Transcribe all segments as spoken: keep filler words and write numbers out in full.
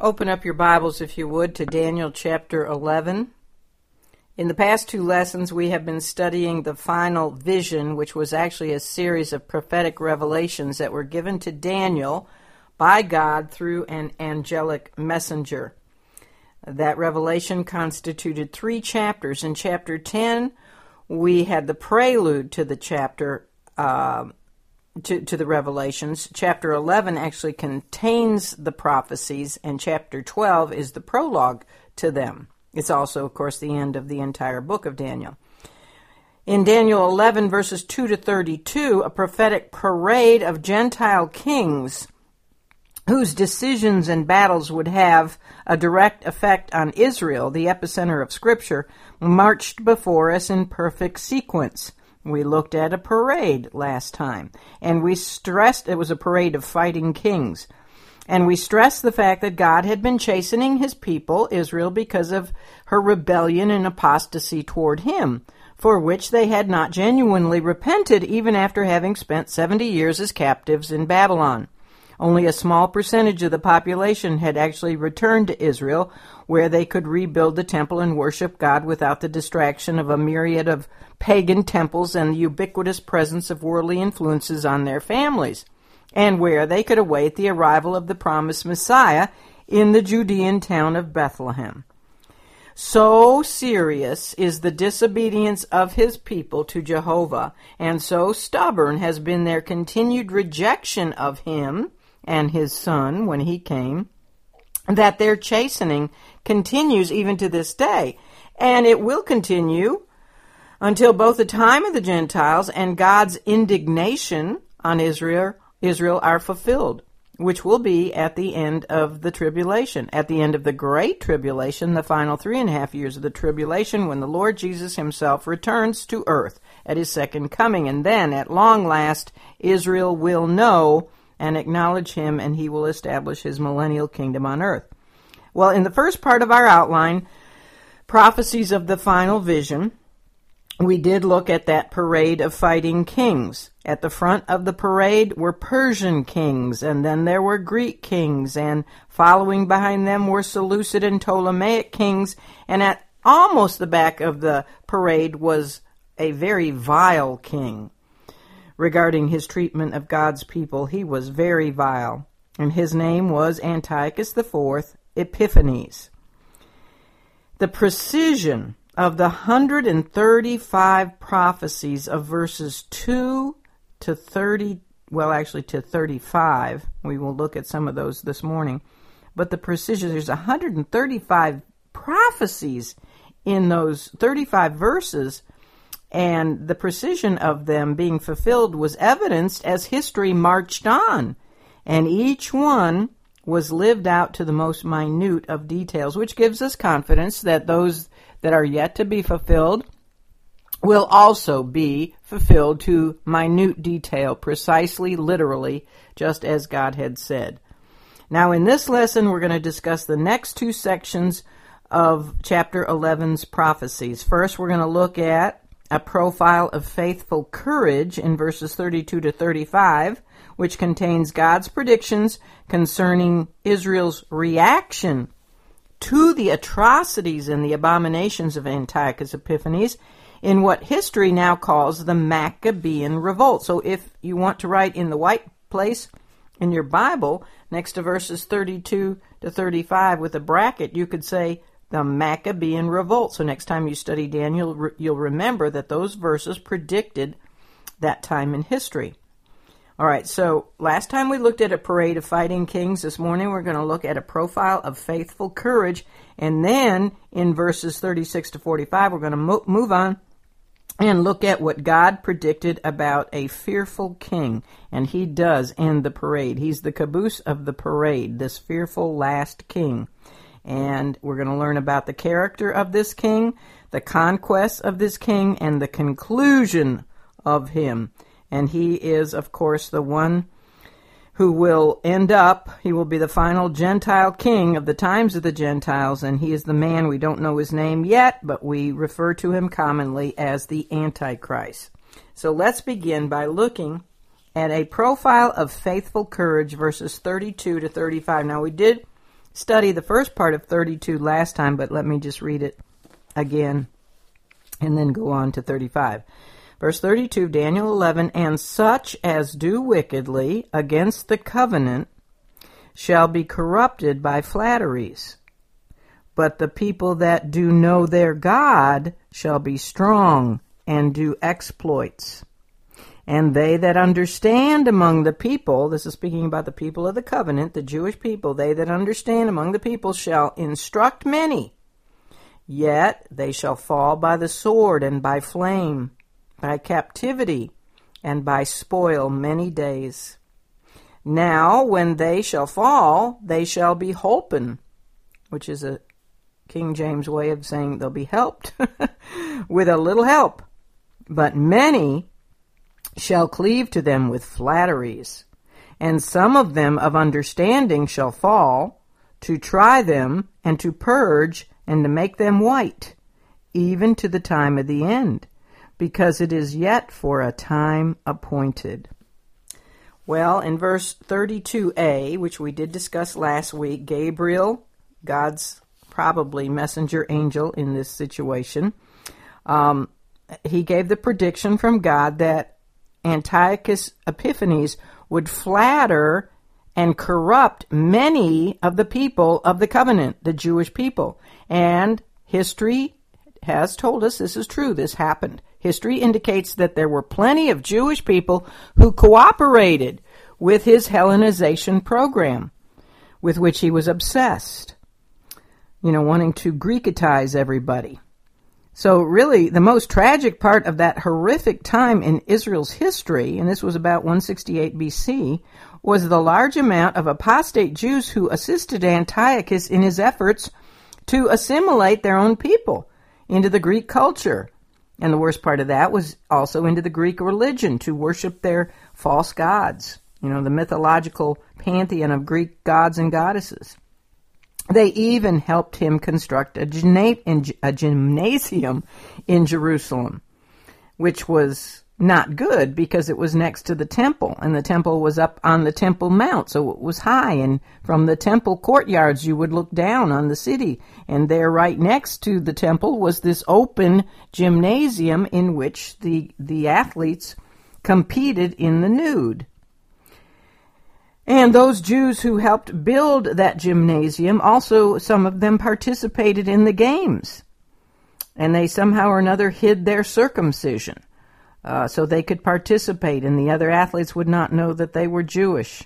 Open up your Bibles, if you would, to Daniel chapter eleven. In the past two lessons, we have been studying the final vision, which was actually a series of prophetic revelations that were given to Daniel by God through an angelic messenger. That revelation constituted three chapters. In chapter ten, we had the prelude to the chapter, uh, to, to the revelations. Chapter eleven actually contains the prophecies, and chapter twelve is the prologue to them. It's also, of course, the end of the entire book of Daniel. In Daniel eleven, verses two to thirty-two, a prophetic parade of Gentile kings whose decisions and battles would have a direct effect on Israel, the epicenter of Scripture, marched before us in perfect sequence. We looked at a parade last time, and we stressed it was a parade of fighting kings. And we stressed the fact that God had been chastening his people, Israel, because of her rebellion and apostasy toward him, for which they had not genuinely repented even after having spent seventy years as captives in Babylon. Only a small percentage of the population had actually returned to Israel, where they could rebuild the temple and worship God without the distraction of a myriad of pagan temples and the ubiquitous presence of worldly influences on their families, and where they could await the arrival of the promised Messiah in the Judean town of Bethlehem. So serious is the disobedience of his people to Jehovah, and so stubborn has been their continued rejection of him and his son when he came, that their chastening continues even to this day, and it will continue until both the time of the Gentiles and God's indignation on Israel Israel are fulfilled, which will be at the end of the tribulation, at the end of the great tribulation, the final three and a half years of the tribulation, when the Lord Jesus himself returns to earth at his second coming. And then, at long last, Israel will know and acknowledge him, and he will establish his millennial kingdom on earth. Well, in the first part of our outline, prophecies of the final vision, we did look at that parade of fighting kings. At the front of the parade were Persian kings, and then there were Greek kings, and following behind them were Seleucid and Ptolemaic kings, and at almost the back of the parade was a very vile king. Regarding his treatment of God's people, he was very vile, and his name was Antiochus the fourth Epiphanes. The precision of the one hundred thirty-five prophecies of verses two to thirty, well, actually to thirty-five, we will look at some of those this morning, but the precision, there's one hundred thirty-five prophecies in those thirty-five verses, and the precision of them being fulfilled was evidenced as history marched on, and each one was lived out to the most minute of details, which gives us confidence that those that are yet to be fulfilled will also be fulfilled to minute detail, precisely, literally, just as God had said. Now, in this lesson, we're going to discuss the next two sections of chapter eleven's prophecies. First, we're going to look at a profile of faithful courage in verses thirty-two to thirty-five, which contains God's predictions concerning Israel's reaction to the atrocities and the abominations of Antiochus Epiphanes in what history now calls the Maccabean Revolt. So if you want to write in the white place in your Bible, next to verses thirty-two to thirty-five with a bracket, you could say the Maccabean Revolt. So next time you study Daniel, you'll remember that those verses predicted that time in history. All right, so last time we looked at a parade of fighting kings. This morning we're going to look at a profile of faithful courage. And then in verses thirty-six to forty-five, we're going to mo- move on and look at what God predicted about a fearful king. And he does end the parade. He's the caboose of the parade, this fearful last king. And we're going to learn about the character of this king, the conquest of this king, and the conclusion of him. And he is, of course, the one who will end up, he will be the final Gentile king of the times of the Gentiles, and he is the man, we don't know his name yet, but we refer to him commonly as the Antichrist. So let's begin by looking at a profile of faithful courage, verses thirty-two to thirty-five. Now, we did study the first part of thirty-two last time, but let me just read it again and then go on to thirty-five. Verse thirty-two, Daniel eleven, and such as do wickedly against the covenant shall be corrupted by flatteries, but the people that do know their God shall be strong and do exploits. And they that understand among the people, this is speaking about the people of the covenant, the Jewish people, they that understand among the people shall instruct many, yet they shall fall by the sword and by flame, by captivity and by spoil many days. Now when they shall fall, they shall be holpen, which is a King James way of saying they'll be helped with a little help, but many shall cleave to them with flatteries, and some of them of understanding shall fall, to try them, and to purge, and to make them white, even to the time of the end, because it is yet for a time appointed. Well, in verse thirty-two a, which we did discuss last week, Gabriel, God's probably messenger angel in this situation, um, he gave the prediction from God that Antiochus Epiphanes would flatter and corrupt many of the people of the covenant, the Jewish people. And history has told us this is true. This happened. History indicates that there were plenty of Jewish people who cooperated with his Hellenization program, with which he was obsessed, you know, wanting to Greekitize everybody. So really, the most tragic part of that horrific time in Israel's history, and this was about one sixty-eight B C, was the large amount of apostate Jews who assisted Antiochus in his efforts to assimilate their own people into the Greek culture. And the worst part of that was also into the Greek religion, to worship their false gods, you know, the mythological pantheon of Greek gods and goddesses. They even helped him construct a, gymna- a gymnasium in Jerusalem, which was not good because it was next to the temple, and the temple was up on the Temple Mount, so it was high, and from the temple courtyards you would look down on the city, and there right next to the temple was this open gymnasium in which the, the athletes competed in the nude. And those Jews who helped build that gymnasium, also some of them participated in the games. And they somehow or another hid their circumcision uh, so they could participate, and the other athletes would not know that they were Jewish.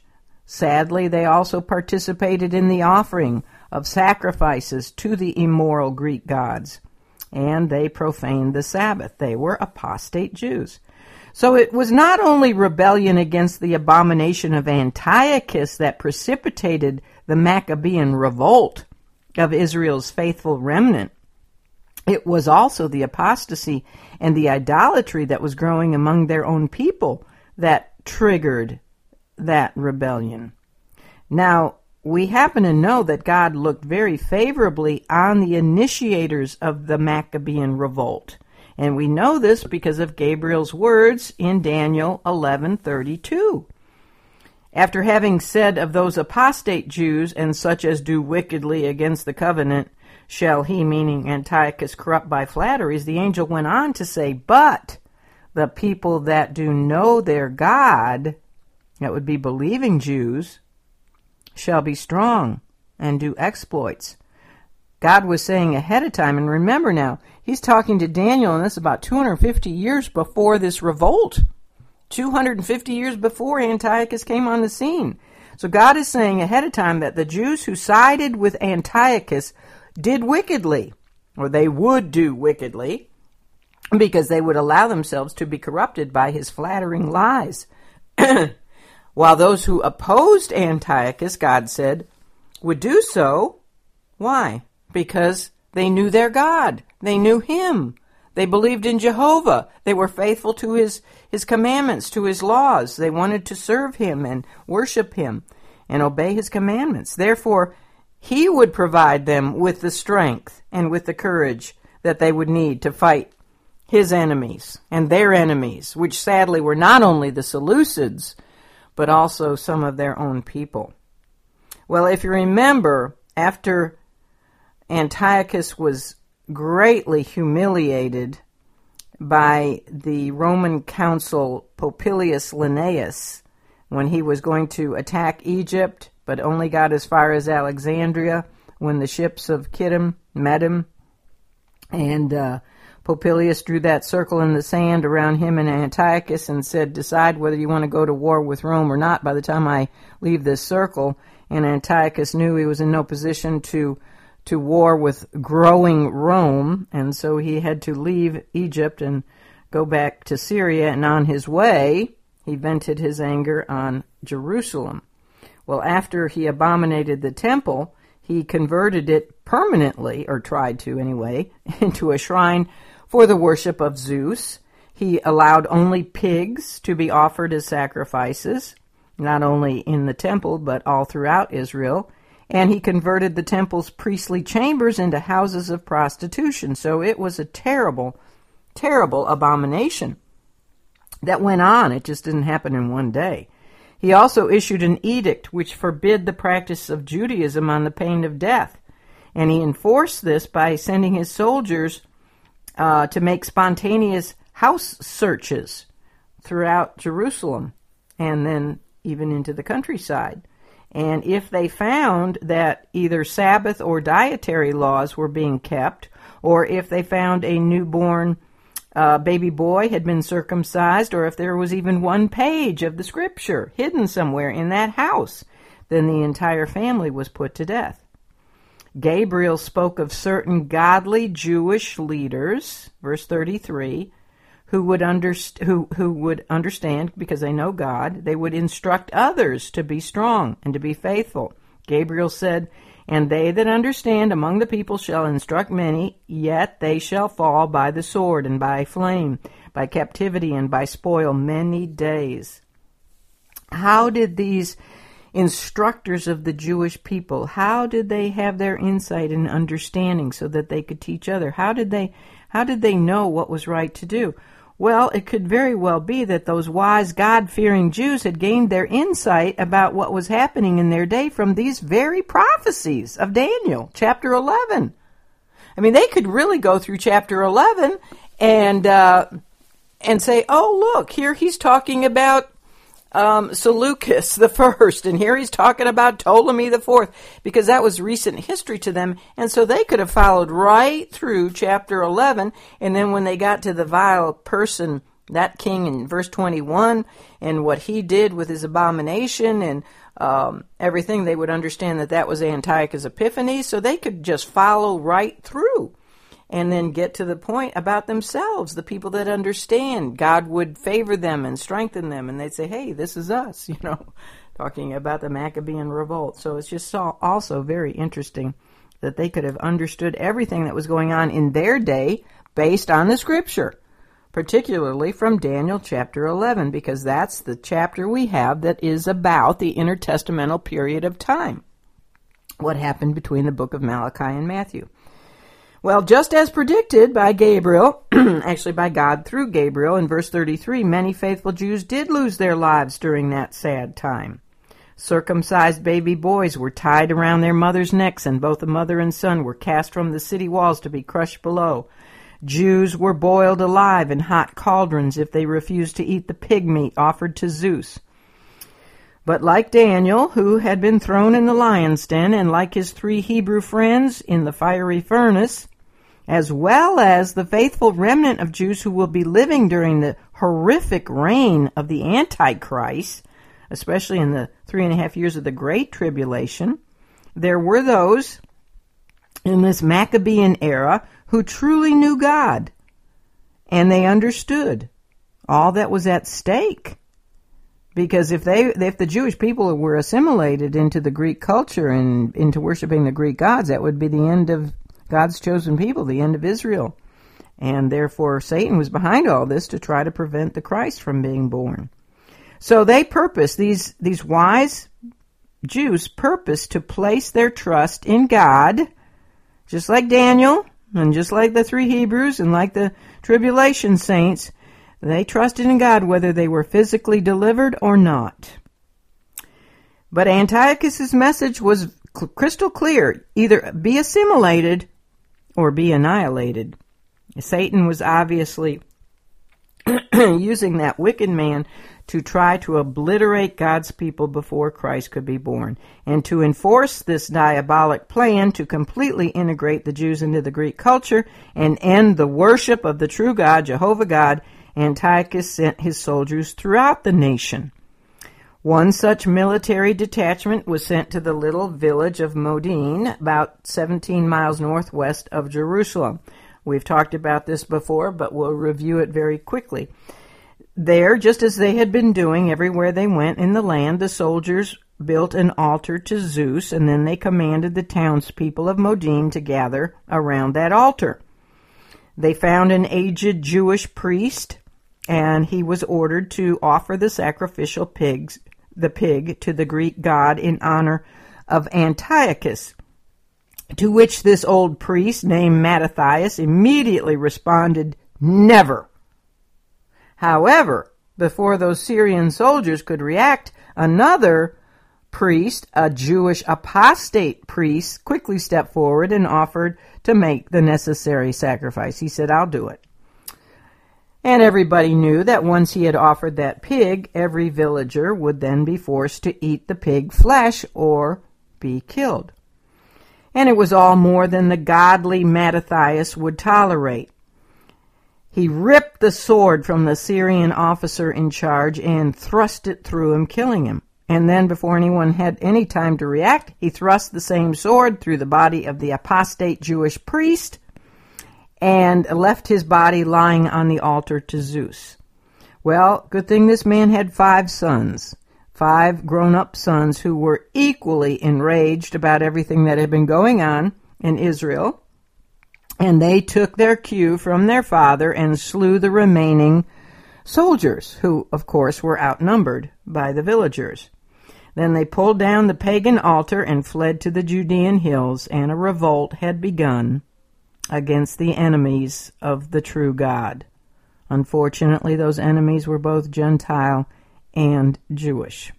Sadly, they also participated in the offering of sacrifices to the immoral Greek gods. And they profaned the Sabbath. They were apostate Jews. So it was not only rebellion against the abomination of Antiochus that precipitated the Maccabean Revolt of Israel's faithful remnant. It was also the apostasy and the idolatry that was growing among their own people that triggered that rebellion. Now, we happen to know that God looked very favorably on the initiators of the Maccabean Revolt. And we know this because of Gabriel's words in Daniel eleven thirty-two. After having said of those apostate Jews, and such as do wickedly against the covenant, shall he, meaning Antiochus, corrupt by flatteries, the angel went on to say, but the people that do know their God, that would be believing Jews, shall be strong and do exploits. God was saying ahead of time, and remember now, he's talking to Daniel, and that's about two hundred fifty years before this revolt, two hundred fifty years before Antiochus came on the scene. So God is saying ahead of time that the Jews who sided with Antiochus did wickedly, or they would do wickedly, because they would allow themselves to be corrupted by his flattering lies. While those who opposed Antiochus, God said, would do so. Why? Because they knew their God. They knew him. They believed in Jehovah. They were faithful to his, his commandments, to his laws. They wanted to serve him and worship him and obey his commandments. Therefore, he would provide them with the strength and with the courage that they would need to fight his enemies and their enemies, which sadly were not only the Seleucids, but also some of their own people. Well, if you remember, after Antiochus was greatly humiliated by the Roman consul Popilius Linnaeus when he was going to attack Egypt, but only got as far as Alexandria when the ships of Kittim met him. And uh, Popilius drew that circle in the sand around him and Antiochus and said, decide whether you want to go to war with Rome or not by the time I leave this circle. And Antiochus knew he was in no position to to war with growing Rome, and so he had to leave Egypt and go back to Syria, and on his way, he vented his anger on Jerusalem. Well, after he abominated the temple, he converted it permanently, or tried to anyway, into a shrine for the worship of Zeus. He allowed only pigs to be offered as sacrifices, not only in the temple, but all throughout Israel. And he converted the temple's priestly chambers into houses of prostitution. So it was a terrible, terrible abomination that went on. It just didn't happen in one day. He also issued an edict which forbid the practice of Judaism on the pain of death. And he enforced this by sending his soldiers uh, to make spontaneous house searches throughout Jerusalem and then even into the countryside. And if they found that either Sabbath or dietary laws were being kept, or if they found a newborn uh, baby boy had been circumcised, or if there was even one page of the scripture hidden somewhere in that house, then the entire family was put to death. Gabriel spoke of certain godly Jewish leaders, verse thirty-three, Who would, underst- who, who would understand, because they know God, they would instruct others to be strong and to be faithful. Gabriel said, and they that understand among the people shall instruct many, yet they shall fall by the sword and by flame, by captivity and by spoil many days. How did these instructors of the Jewish people, how did they have their insight and understanding so that they could teach others? How did they, how did they know what was right to do? Well, it could very well be that those wise, God-fearing Jews had gained their insight about what was happening in their day from these very prophecies of Daniel, chapter eleven. I mean, they could really go through chapter eleven and uh, and say, oh, look, here he's talking about um, Seleucus the First, and here he's talking about Ptolemy the Fourth, because that was recent history to them, and so they could have followed right through chapter eleven, and then when they got to the vile person, that king in verse twenty-one, and what he did with his abomination and um, everything, they would understand that that was Antiochus Epiphanes, so they could just follow right through. And then get to the point about themselves, the people that understand. God would favor them and strengthen them, and they'd say, hey, this is us, you know, talking about the Maccabean Revolt. So it's just also very interesting that they could have understood everything that was going on in their day based on the Scripture, particularly from Daniel chapter eleven, because that's the chapter we have that is about the intertestamental period of time, what happened between the book of Malachi and Matthew. Well, just as predicted by Gabriel, actually by God through Gabriel, in verse thirty-three, many faithful Jews did lose their lives during that sad time. Circumcised baby boys were tied around their mother's necks, and both the mother and son were cast from the city walls to be crushed below. Jews were boiled alive in hot cauldrons if they refused to eat the pig meat offered to Zeus. But like Daniel, who had been thrown in the lion's den, and like his three Hebrew friends in the fiery furnace, as well as the faithful remnant of Jews who will be living during the horrific reign of the Antichrist, especially in the three and a half years of the Great Tribulation, there were those in this Maccabean era who truly knew God, and they understood all that was at stake. Because if they, if the Jewish people were assimilated into the Greek culture and into worshiping the Greek gods, that would be the end of God's chosen people, the end of Israel. And therefore, Satan was behind all this to try to prevent the Christ from being born. So they purpose, these, these wise Jews purpose to place their trust in God, just like Daniel, and just like the three Hebrews, and like the tribulation saints. They trusted in God whether they were physically delivered or not. But Antiochus's message was crystal clear, either be assimilated or be annihilated. Satan was obviously using that wicked man to try to obliterate God's people before Christ could be born, and to enforce this diabolic plan to completely integrate the Jews into the Greek culture and end the worship of the true God, Jehovah God. Antiochus sent his soldiers throughout the nation. One such military detachment was sent to the little village of Modin, about seventeen miles northwest of Jerusalem. We've talked about this before, but we'll review it very quickly. There, just as they had been doing everywhere they went in the land, the soldiers built an altar to Zeus, and then they commanded the townspeople of Modin to gather around that altar. They found an aged Jewish priest, and he was ordered to offer the sacrificial pigs, the pig, to the Greek god in honor of Antiochus, to which this old priest named Mattathias immediately responded, "Never." However, before those Syrian soldiers could react, another priest, a Jewish apostate priest, quickly stepped forward and offered to make the necessary sacrifice. He said, "I'll do it." And everybody knew that once he had offered that pig, every villager would then be forced to eat the pig flesh or be killed. And it was all more than the godly Mattathias would tolerate. He ripped the sword from the Syrian officer in charge and thrust it through him, killing him. And then, before anyone had any time to react, he thrust the same sword through the body of the apostate Jewish priest and left his body lying on the altar to Zeus. Well, good thing this man had five sons, five grown-up sons who were equally enraged about everything that had been going on in Israel, and they took their cue from their father and slew the remaining soldiers, who, of course, were outnumbered by the villagers. Then they pulled down the pagan altar and fled to the Judean hills, and a revolt had begun against the enemies of the true God. Unfortunately, those enemies were both Gentile and Jewish.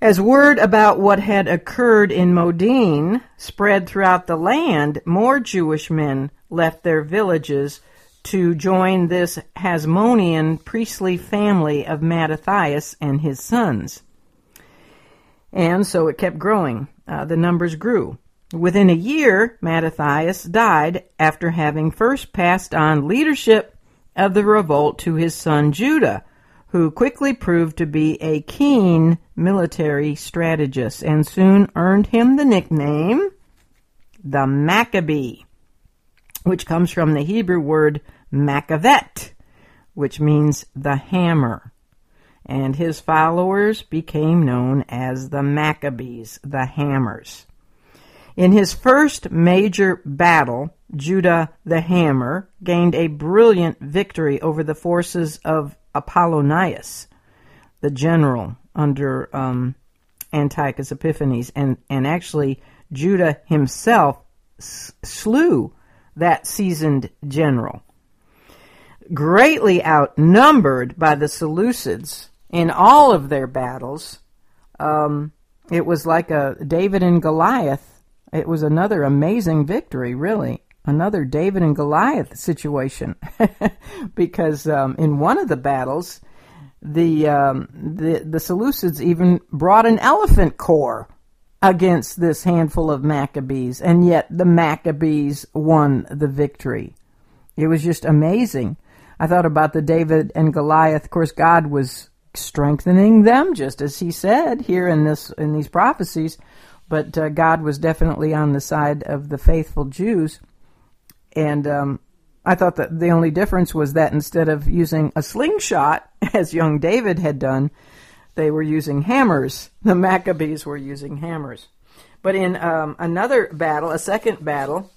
As word about what had occurred in Modin spread throughout the land, more Jewish men left their villages to join this Hasmonean priestly family of Mattathias and his sons. And so it kept growing. Uh, the numbers grew. Within a year, Mattathias died after having first passed on leadership of the revolt to his son Judah, who quickly proved to be a keen military strategist and soon earned him the nickname the Maccabee, which comes from the Hebrew word Maccavet, which means the hammer. And his followers became known as the Maccabees, the hammers. In his first major battle, Judah the Hammer gained a brilliant victory over the forces of Apollonius, the general under um, Antiochus Epiphanes, and, and actually Judah himself s- slew that seasoned general. Greatly outnumbered by the Seleucids in all of their battles, um, it was like a David and Goliath. It was another amazing victory, really. Another David and Goliath situation. Because um, in one of the battles, the, um, the the Seleucids even brought an elephant corps against this handful of Maccabees. And yet the Maccabees won the victory. It was just amazing. I thought about the David and Goliath. Of course, God was strengthening them, just as he said here in this in these prophecies. But uh, God was definitely on the side of the faithful Jews. And um, I thought that the only difference was that instead of using a slingshot, as young David had done, they were using hammers. The Maccabees were using hammers. But in um, another battle, a second battle,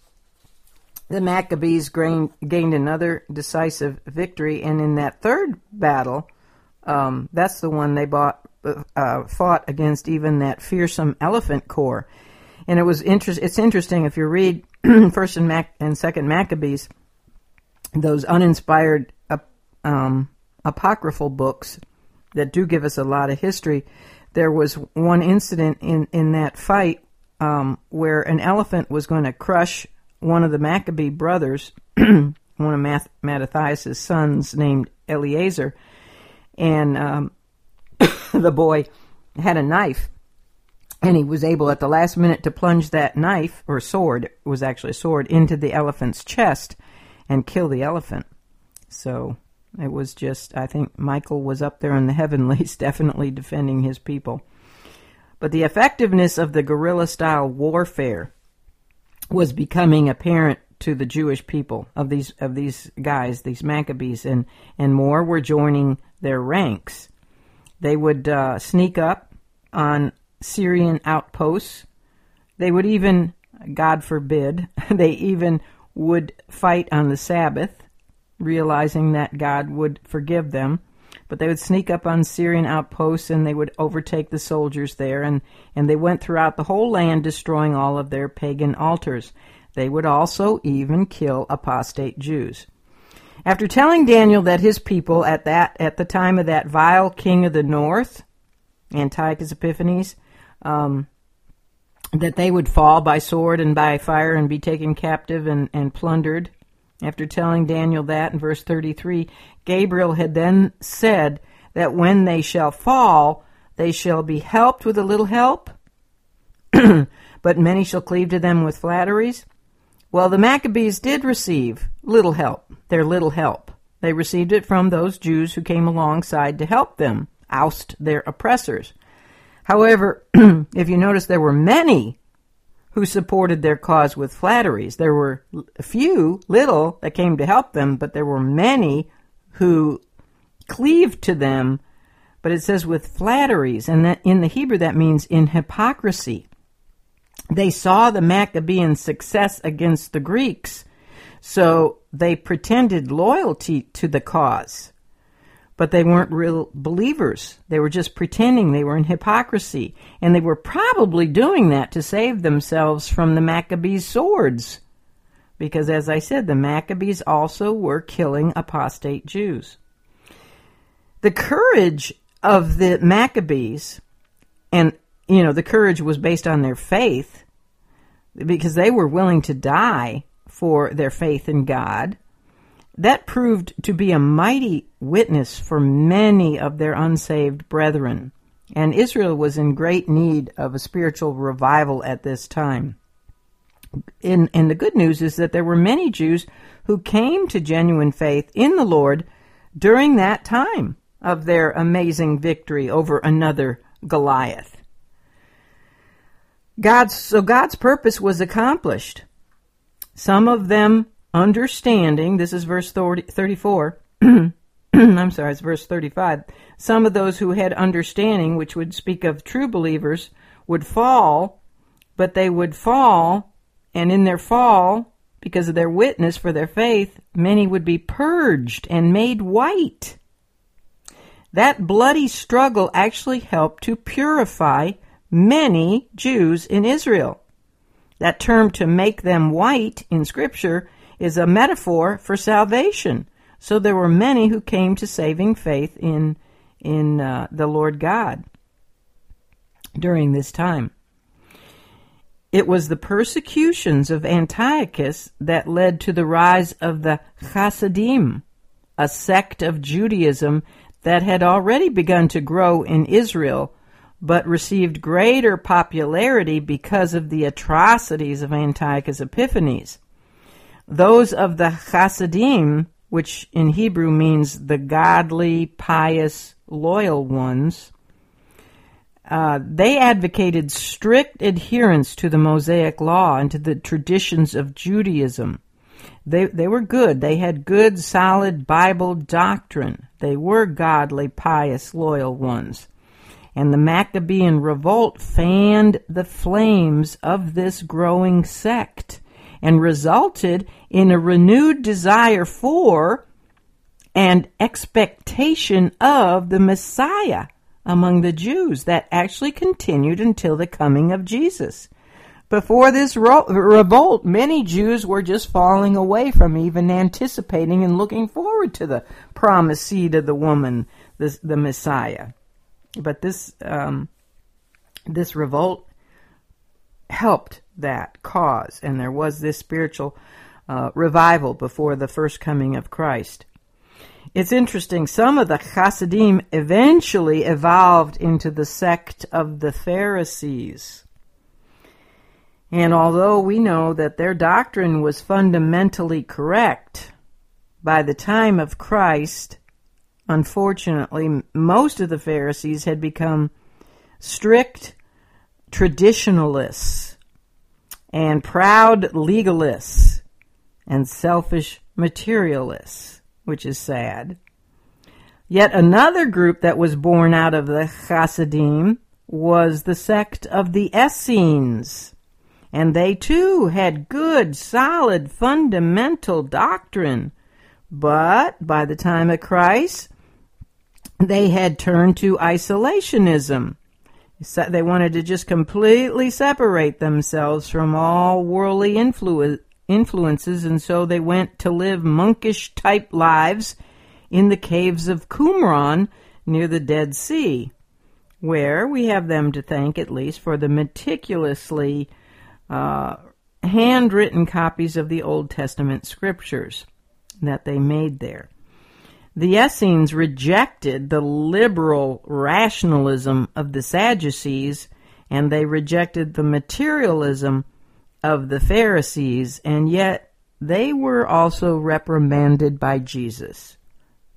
the Maccabees gained, gained another decisive victory. And in that third battle, um, that's the one they bought. Uh, fought against even that fearsome elephant corps, and it was interest. It's interesting if you read First and, Mac- and Second Maccabees, those uninspired, uh, um, apocryphal books that do give us a lot of history. There was one incident in, in that fight um, where an elephant was going to crush one of the Maccabee brothers, one of Mattathias' sons named Eliezer, and um, the boy had a knife, and he was able at the last minute to plunge that knife, or sword, it was actually a sword, into the elephant's chest and kill the elephant. So it was just, I think Michael was up there in the heavenlies definitely defending his people. But the effectiveness of the guerrilla-style warfare was becoming apparent to the Jewish people, of these of these guys, these Maccabees, and, and more were joining their ranks. They would uh, sneak up on Syrian outposts. They would even, God forbid, they even would fight on the Sabbath, realizing that God would forgive them. But they would sneak up on Syrian outposts, and they would overtake the soldiers there, and, and they went throughout the whole land destroying all of their pagan altars. They would also even kill apostate Jews. After telling Daniel that his people at that at the time of that vile king of the north, Antiochus Epiphanes, um, that they would fall by sword and by fire and be taken captive and, and plundered, after telling Daniel that in verse thirty-three, Gabriel had then said that when they shall fall, they shall be helped with a little help, but many shall cleave to them with flatteries. Well, the Maccabees did receive little help, their little help. They received it from those Jews who came alongside to help them oust their oppressors. However, if you notice, there were many who supported their cause with flatteries. There were a few, little, that came to help them, but there were many who cleaved to them. But it says with flatteries, and that in the Hebrew that means in hypocrisy. They saw the Maccabean success against the Greeks, so they pretended loyalty to the cause. But they weren't real believers. They were just pretending. They were in hypocrisy. And they were probably doing that to save themselves from the Maccabees' swords. Because, as I said, the Maccabees also were killing apostate Jews. The courage of the Maccabees, and, you know, the courage was based on their faith, because they were willing to die for their faith in God. That proved to be a mighty witness for many of their unsaved brethren, and Israel was in great need of a spiritual revival at this time. And, and the good news is that there were many Jews who came to genuine faith in the Lord during that time of their amazing victory over another Goliath. God's, so God's purpose was accomplished. Some of them understanding, this is verse thirty, thirty-four, I'm sorry, it's verse thirty-five, some of those who had understanding, which would speak of true believers, would fall, but they would fall, and in their fall, because of their witness for their faith, many would be purged and made white. That bloody struggle actually helped to purify many Jews in Israel. That term, to make them white, in Scripture is a metaphor for salvation. So there were many who came to saving faith in in uh, the Lord God during this time. It was the persecutions of Antiochus that led to the rise of the Hasidim, a sect of Judaism that had already begun to grow in Israel, but received greater popularity because of the atrocities of Antiochus Epiphanes. Those of the Hasidim, which in Hebrew means the godly, pious, loyal ones, uh, they advocated strict adherence to the Mosaic Law and to the traditions of Judaism. They, they were good. They had good, solid Bible doctrine. They were godly, pious, loyal ones. And the Maccabean Revolt fanned the flames of this growing sect and resulted in a renewed desire for and expectation of the Messiah among the Jews that actually continued until the coming of Jesus. Before this ro- revolt, many Jews were just falling away from even anticipating and looking forward to the promised seed of the woman, the, the Messiah. But this um, this revolt helped that cause, and there was this spiritual uh, revival before the first coming of Christ. It's interesting, some of the Hasidim eventually evolved into the sect of the Pharisees. And although we know that their doctrine was fundamentally correct, by the time of Christ, unfortunately, most of the Pharisees had become strict traditionalists and proud legalists and selfish materialists, which is sad. Yet another group that was born out of the Hasidim was the sect of the Essenes, and they too had good, solid, fundamental doctrine. But by the time of Christ, they had turned to isolationism. So they wanted to just completely separate themselves from all worldly influ- influences, and so they went to live monkish-type lives in the caves of Qumran near the Dead Sea, where we have them to thank, at least, for the meticulously uh, handwritten copies of the Old Testament scriptures that they made there. The Essenes rejected the liberal rationalism of the Sadducees, and they rejected the materialism of the Pharisees, and yet they were also reprimanded by Jesus.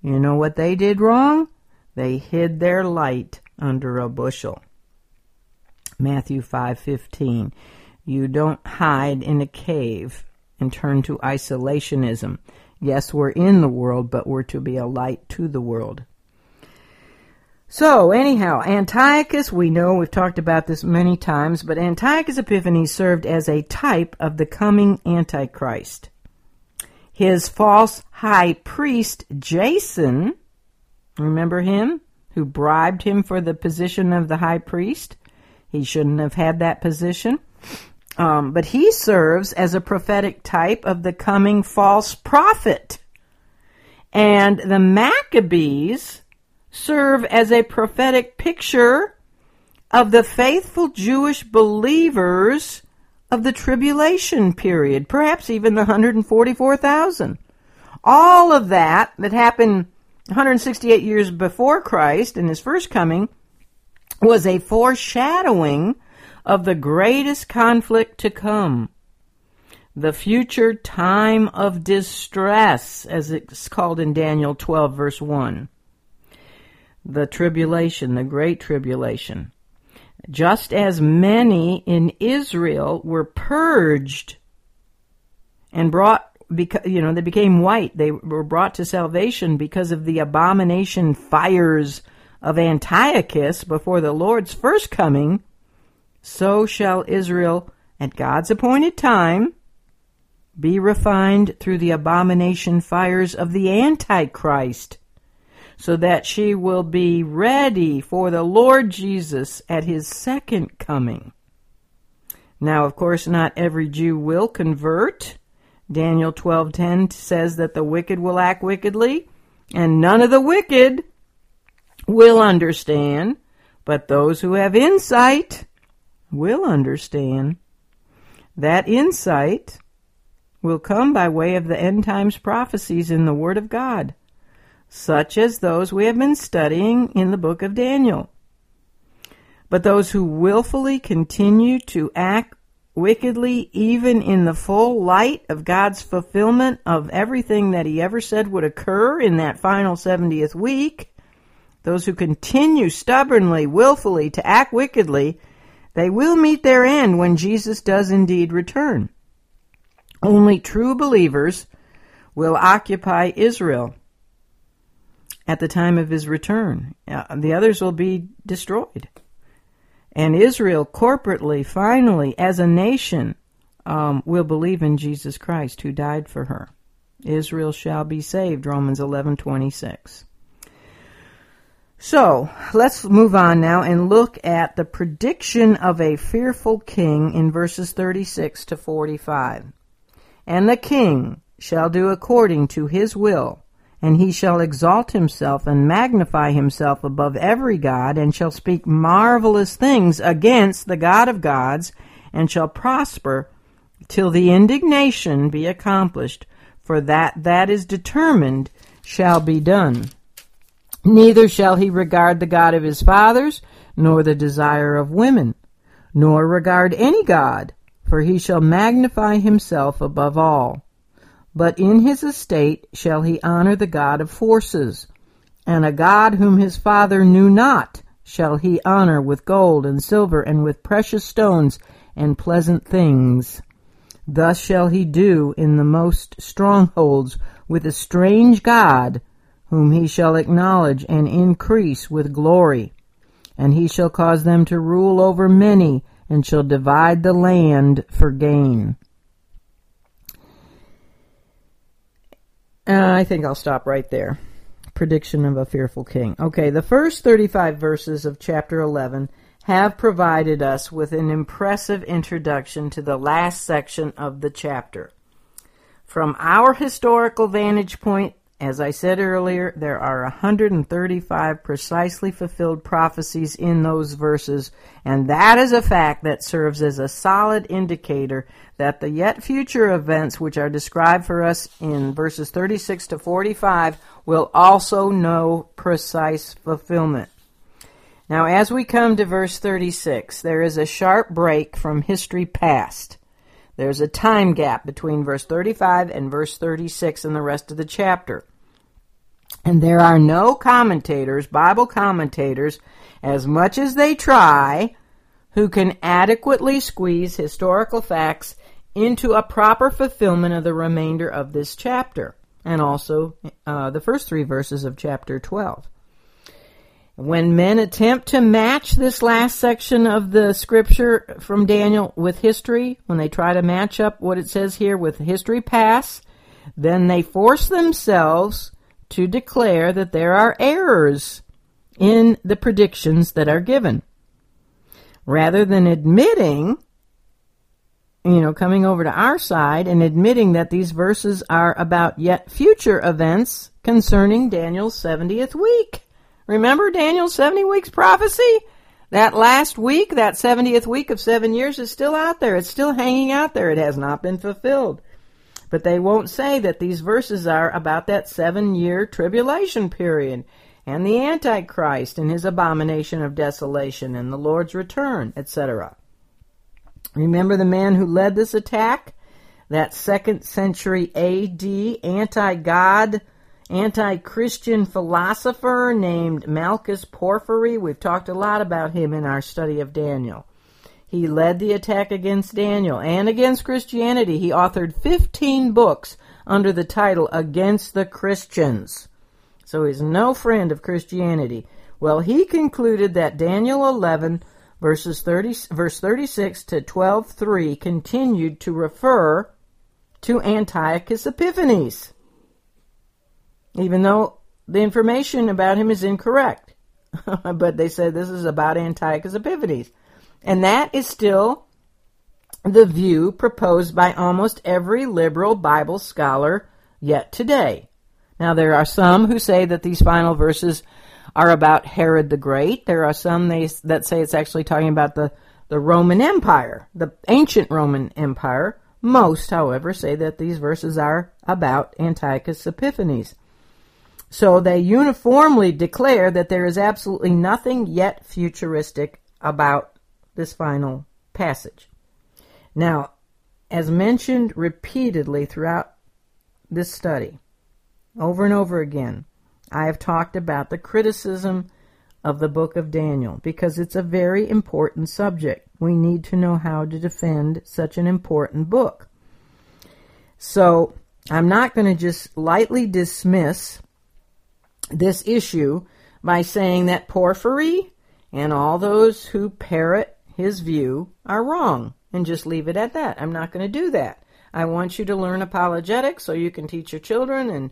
You know what they did wrong? They hid their light under a bushel. Matthew five fifteen. You don't hide in a cave and turn to isolationism. Yes, we're in the world, but we're to be a light to the world. So, anyhow, Antiochus, we know, we've talked about this many times, but Antiochus Epiphanes served as a type of the coming Antichrist. His false high priest, Jason, remember him, who bribed him for the position of the high priest? He shouldn't have had that position. Um, but he serves as a prophetic type of the coming false prophet. And the Maccabees serve as a prophetic picture of the faithful Jewish believers of the tribulation period, perhaps even the one hundred forty-four thousand. All of that that happened one hundred sixty-eight years before Christ in his first coming was a foreshadowing of the greatest conflict to come, the future time of distress, as it's called in Daniel twelve, verse one. The tribulation, the great tribulation. Just as many in Israel were purged and brought, because, you know, they became white, they were brought to salvation because of the abomination fires of Antiochus before the Lord's first coming, so shall Israel, at God's appointed time, be refined through the abomination fires of the Antichrist, so that she will be ready for the Lord Jesus at his second coming. Now, of course, not every Jew will convert. Daniel twelve ten says that the wicked will act wickedly, and none of the wicked will understand, but those who have insight will understand. That insight will come by way of the end times prophecies in the Word of God, such as those we have been studying in the book of Daniel. But those who willfully continue to act wickedly, even in the full light of God's fulfillment of everything that he ever said would occur in that final seventieth week, those who continue stubbornly, willfully to act wickedly, they will meet their end when Jesus does indeed return. Only true believers will occupy Israel at the time of his return. The others will be destroyed. And Israel corporately, finally, as a nation, um, will believe in Jesus Christ who died for her. Israel shall be saved, Romans eleven twenty-six. So, let's move on now and look at the prediction of a fearful king in verses thirty-six to forty-five. And the king shall do according to his will, And he shall exalt himself and magnify himself above every god, and shall speak marvelous things against the God of gods, and shall prosper till the indignation be accomplished, for that that is determined shall be done. Neither shall he regard the God of his fathers, nor the desire of women, nor regard any god, for he shall magnify himself above all. But in his estate shall he honor the God of forces, and a God whom his father knew not shall he honor with gold and silver and with precious stones and pleasant things. Thus shall he do in the most strongholds with a strange God, whom he shall acknowledge and increase with glory. And he shall cause them to rule over many, and shall divide the land for gain. Uh, I think I'll stop right there. Prediction of a fearful king. Okay, the first thirty-five verses of chapter eleven have provided us with an impressive introduction to the last section of the chapter. From our historical vantage point, as I said earlier, there are one hundred thirty-five precisely fulfilled prophecies in those verses, and that is a fact that serves as a solid indicator that the yet future events which are described for us in verses thirty-six to forty-five will also know precise fulfillment. Now, as we come to verse thirty-six, there is a sharp break from history past. There's a time gap between verse thirty-five and verse thirty-six and the rest of the chapter. And there are no commentators, Bible commentators, as much as they try, who can adequately squeeze historical facts into a proper fulfillment of the remainder of this chapter, and also uh, the first three verses of chapter twelve. When men attempt to match this last section of the scripture from Daniel with history, when they try to match up what it says here with history past, then they force themselves to declare that there are errors in the predictions that are given. Rather than admitting, you know, coming over to our side and admitting that these verses are about yet future events concerning Daniel's seventieth week. Remember Daniel's seventy weeks prophecy? That last week, that seventieth week of seven years is still out there. It's still hanging out there. It has not been fulfilled. But they won't say that these verses are about that seven-year tribulation period and the Antichrist and his abomination of desolation and the Lord's return, et cetera. Remember the man who led this attack? That second century A D anti-God, anti-Christian philosopher named Malchus Porphyry. We've talked a lot about him in our study of Daniel. He led the attack against Daniel and against Christianity. He authored fifteen books under the title Against the Christians. So he's no friend of Christianity. Well, he concluded that Daniel eleven, verses thirty, verse thirty-six to twelve three continued to refer to Antiochus Epiphanes, even though the information about him is incorrect. But they said this is about Antiochus Epiphanes. And that is still the view proposed by almost every liberal Bible scholar yet today. Now, there are some who say that these final verses are about Herod the Great. There are some they, that say it's actually talking about the, the Roman Empire, the ancient Roman Empire. Most, however, say that these verses are about Antiochus Epiphanes. So they uniformly declare that there is absolutely nothing yet futuristic about this final passage. Now, as mentioned repeatedly throughout this study, over and over again, I have talked about the criticism of the book of Daniel because it's a very important subject. We need to know how to defend such an important book. So I'm not going to just lightly dismiss this issue by saying that Porphyry and all those who parrot his view are wrong and just leave it at that. I'm not going to do that. I want you to learn apologetics so you can teach your children and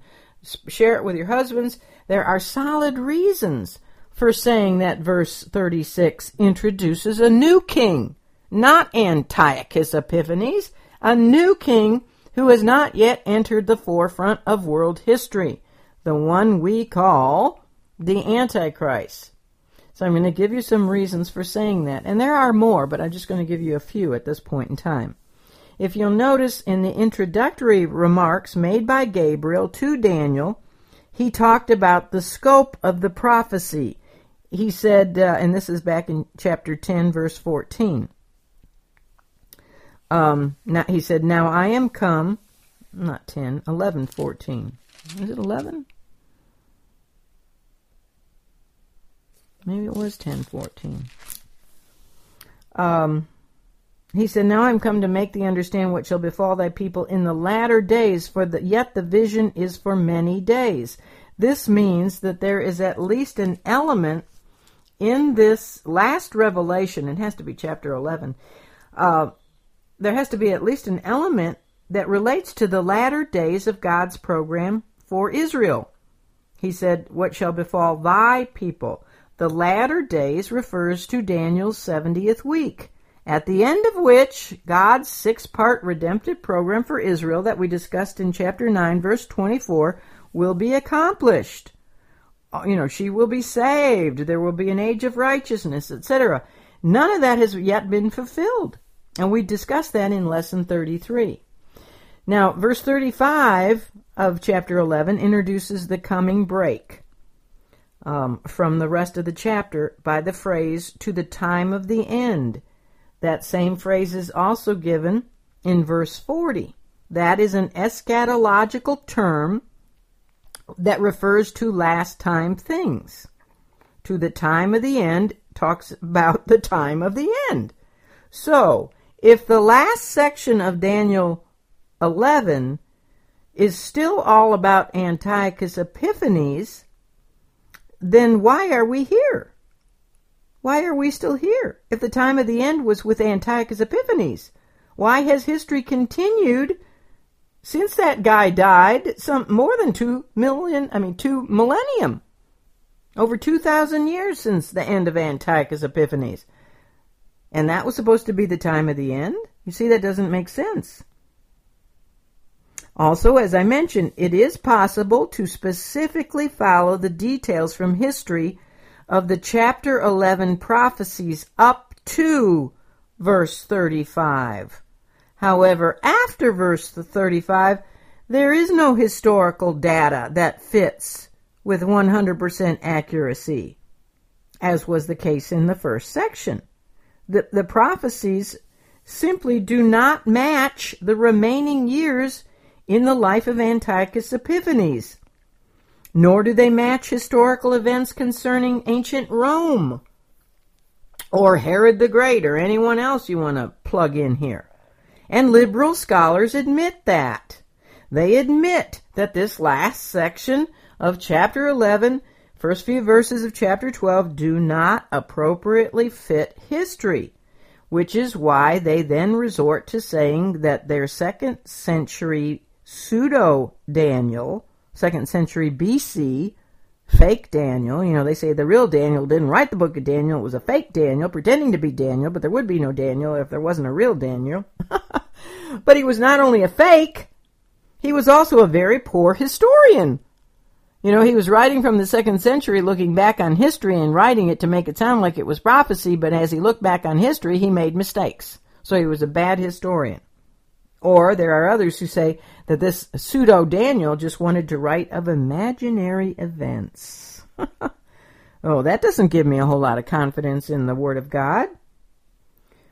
share it with your husbands. There are solid reasons for saying that verse thirty-six introduces a new king, not Antiochus Epiphanes, a new king who has not yet entered the forefront of world history. the one we call the Antichrist. So I'm going to give you some reasons for saying that. And there are more, but I'm just going to give you a few at this point in time. If you'll notice in the introductory remarks made by Gabriel to Daniel, he talked about the scope of the prophecy. He said, uh, and this is back in chapter ten, verse fourteen. Um, now, he said, now I am come, not ten, eleven, fourteen. Is it eleven? Maybe it was ten, fourteen. Um, he said, now I am come to make thee understand what shall befall thy people in the latter days, for the, yet the vision is for many days. This means that there is at least an element in this last revelation, it has to be chapter eleven, uh, there has to be at least an element that relates to the latter days of God's program for Israel. He said, what shall befall thy people? The latter days refers to Daniel's seventieth week, at the end of which God's six-part redemptive program for Israel that we discussed in chapter nine, verse twenty-four, will be accomplished. You know, she will be saved. There will be an age of righteousness, et cetera. None of that has yet been fulfilled. And we discussed that in lesson thirty-three. Now, verse thirty-five of chapter eleven introduces the coming break um, from the rest of the chapter by the phrase, to the time of the end. That same phrase is also given in verse forty. That is an eschatological term that refers to last time things. To the time of the end talks about the time of the end. So, if the last section of Daniel eleven is still all about Antiochus Epiphanes, then why are we here? Why are we still here? If the time of the end was with Antiochus Epiphanes, why has history continued since that guy died some more than two million, I mean two millennium, over two thousand years since the end of Antiochus Epiphanes? And that was supposed to be the time of the end? You see, that doesn't make sense. Also, as I mentioned, it is possible to specifically follow the details from history of the chapter eleven prophecies up to verse thirty-five. However, after verse thirty-five, there is no historical data that fits with one hundred percent accuracy, as was the case in the first section. The, the prophecies simply do not match the remaining years in the life of Antiochus Epiphanes, nor do they match historical events concerning ancient Rome or Herod the Great or anyone else you want to plug in here. And liberal scholars admit that. They admit that this last section of chapter eleven, first few verses of chapter twelve, do not appropriately fit history, which is why they then resort to saying that their second century pseudo-Daniel, second century B C, fake Daniel, you know, they say the real Daniel didn't write the book of Daniel, it was a fake Daniel, pretending to be Daniel, but there would be no Daniel if there wasn't a real Daniel. But he was not only a fake, he was also a very poor historian. You know, he was writing from the second century, looking back on history and writing it to make it sound like it was prophecy, but as he looked back on history, he made mistakes. So he was a bad historian. Or there are others who say that this pseudo-Daniel just wanted to write of imaginary events. Oh, that doesn't give me a whole lot of confidence in the Word of God.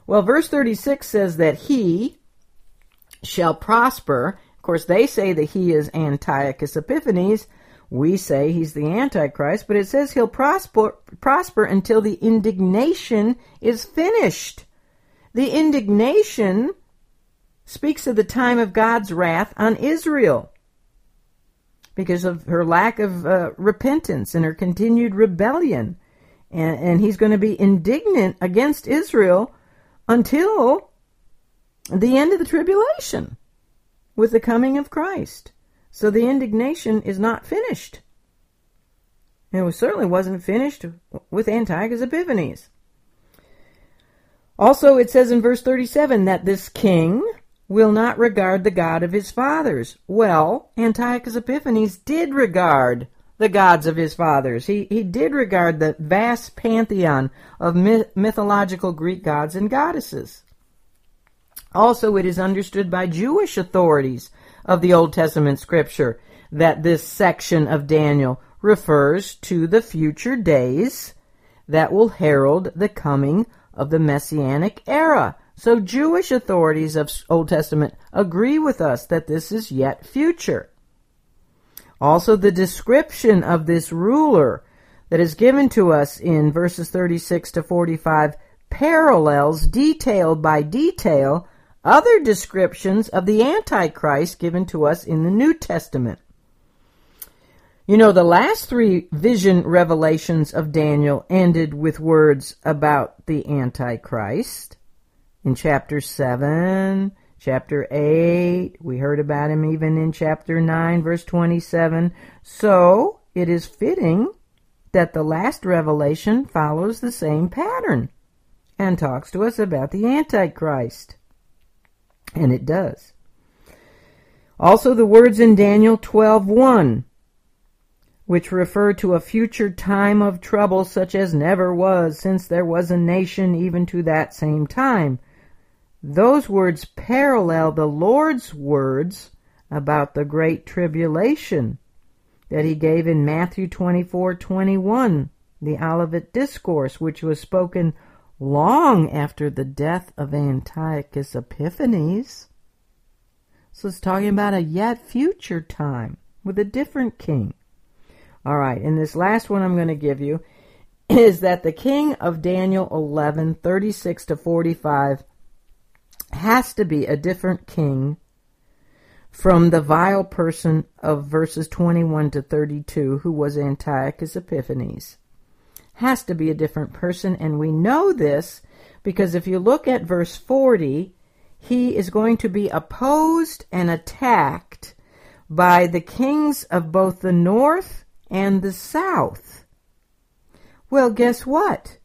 Well, verse thirty-six says that he shall prosper. Of course, they say that he is Antiochus Epiphanes. We say he's the Antichrist, but it says he'll prosper, prosper until the indignation is finished. The indignation speaks of the time of God's wrath on Israel because of her lack of uh, repentance and her continued rebellion. And, and he's going to be indignant against Israel until the end of the tribulation with the coming of Christ. So the indignation is not finished. And it certainly wasn't finished with Antiochus Epiphanes. Also, it says in verse thirty-seven that this king will not regard the God of his fathers. Well, Antiochus Epiphanes did regard the gods of his fathers. He, he did regard the vast pantheon of myth, mythological Greek gods and goddesses. Also, it is understood by Jewish authorities of the Old Testament scripture that this section of Daniel refers to the future days that will herald the coming of the Messianic era. So Jewish authorities of Old Testament agree with us that this is yet future. Also, the description of this ruler that is given to us in verses thirty-six to forty-five parallels detail by detail other descriptions of the Antichrist given to us in the New Testament. You know, the last three vision revelations of Daniel ended with words about the Antichrist. In chapter seven, chapter eight, we heard about him even in chapter nine, verse twenty-seven. So, it is fitting that the last revelation follows the same pattern and talks to us about the Antichrist. And it does. Also, the words in Daniel twelve one, which refer to a future time of trouble such as never was, since there was a nation even to that same time. Those words parallel the Lord's words about the great tribulation that he gave in Matthew twenty-four twenty-one, the Olivet Discourse, which was spoken long after the death of Antiochus Epiphanes. So it's talking about a yet future time with a different king. All right, and this last one I'm going to give you is that the king of Daniel eleven, thirty-six to forty-five has to be a different king from the vile person of verses twenty-one to thirty-two, who was Antiochus Epiphanes. Has to be a different person, and we know this because if you look at verse forty, he is going to be opposed and attacked by the kings of both the north and the south. Well, guess what?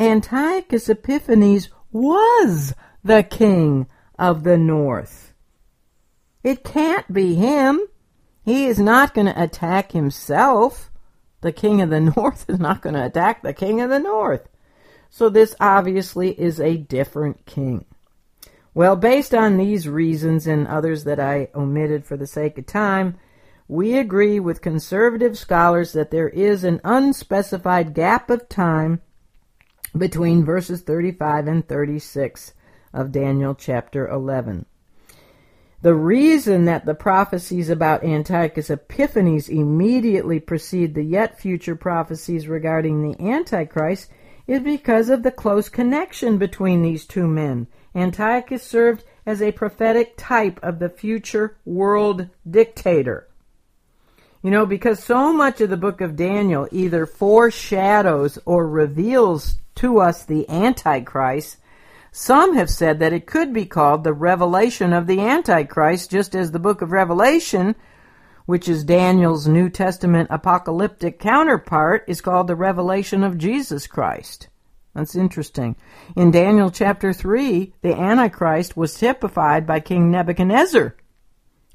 Antiochus Epiphanes was the king of the north. It can't be him. He is not going to attack himself. The king of the north is not going to attack the king of the north. So this obviously is a different king. Well, based on these reasons and others that I omitted for the sake of time, we agree with conservative scholars that there is an unspecified gap of time between verses thirty-five and thirty-six of Daniel chapter eleven. The reason that the prophecies about Antiochus Epiphanes immediately precede the yet future prophecies regarding the Antichrist is because of the close connection between these two men. Antiochus served as a prophetic type of the future world dictator. You know, because so much of the book of Daniel either foreshadows or reveals to us the Antichrist, some have said that it could be called the revelation of the Antichrist, just as the book of Revelation, which is Daniel's New Testament apocalyptic counterpart, is called the revelation of Jesus Christ. That's interesting. In Daniel chapter three, the Antichrist was typified by King Nebuchadnezzar,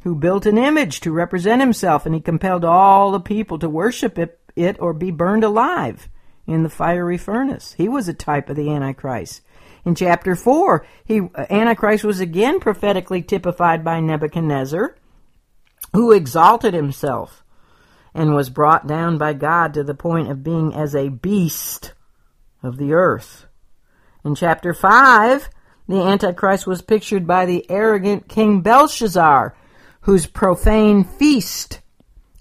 who built an image to represent himself, and he compelled all the people to worship it, it or be burned alive in the fiery furnace. He was a type of the Antichrist. In chapter four, he, Antichrist was again prophetically typified by Nebuchadnezzar, who exalted himself and was brought down by God to the point of being as a beast of the earth. In chapter five, the Antichrist was pictured by the arrogant King Belshazzar, whose profane feast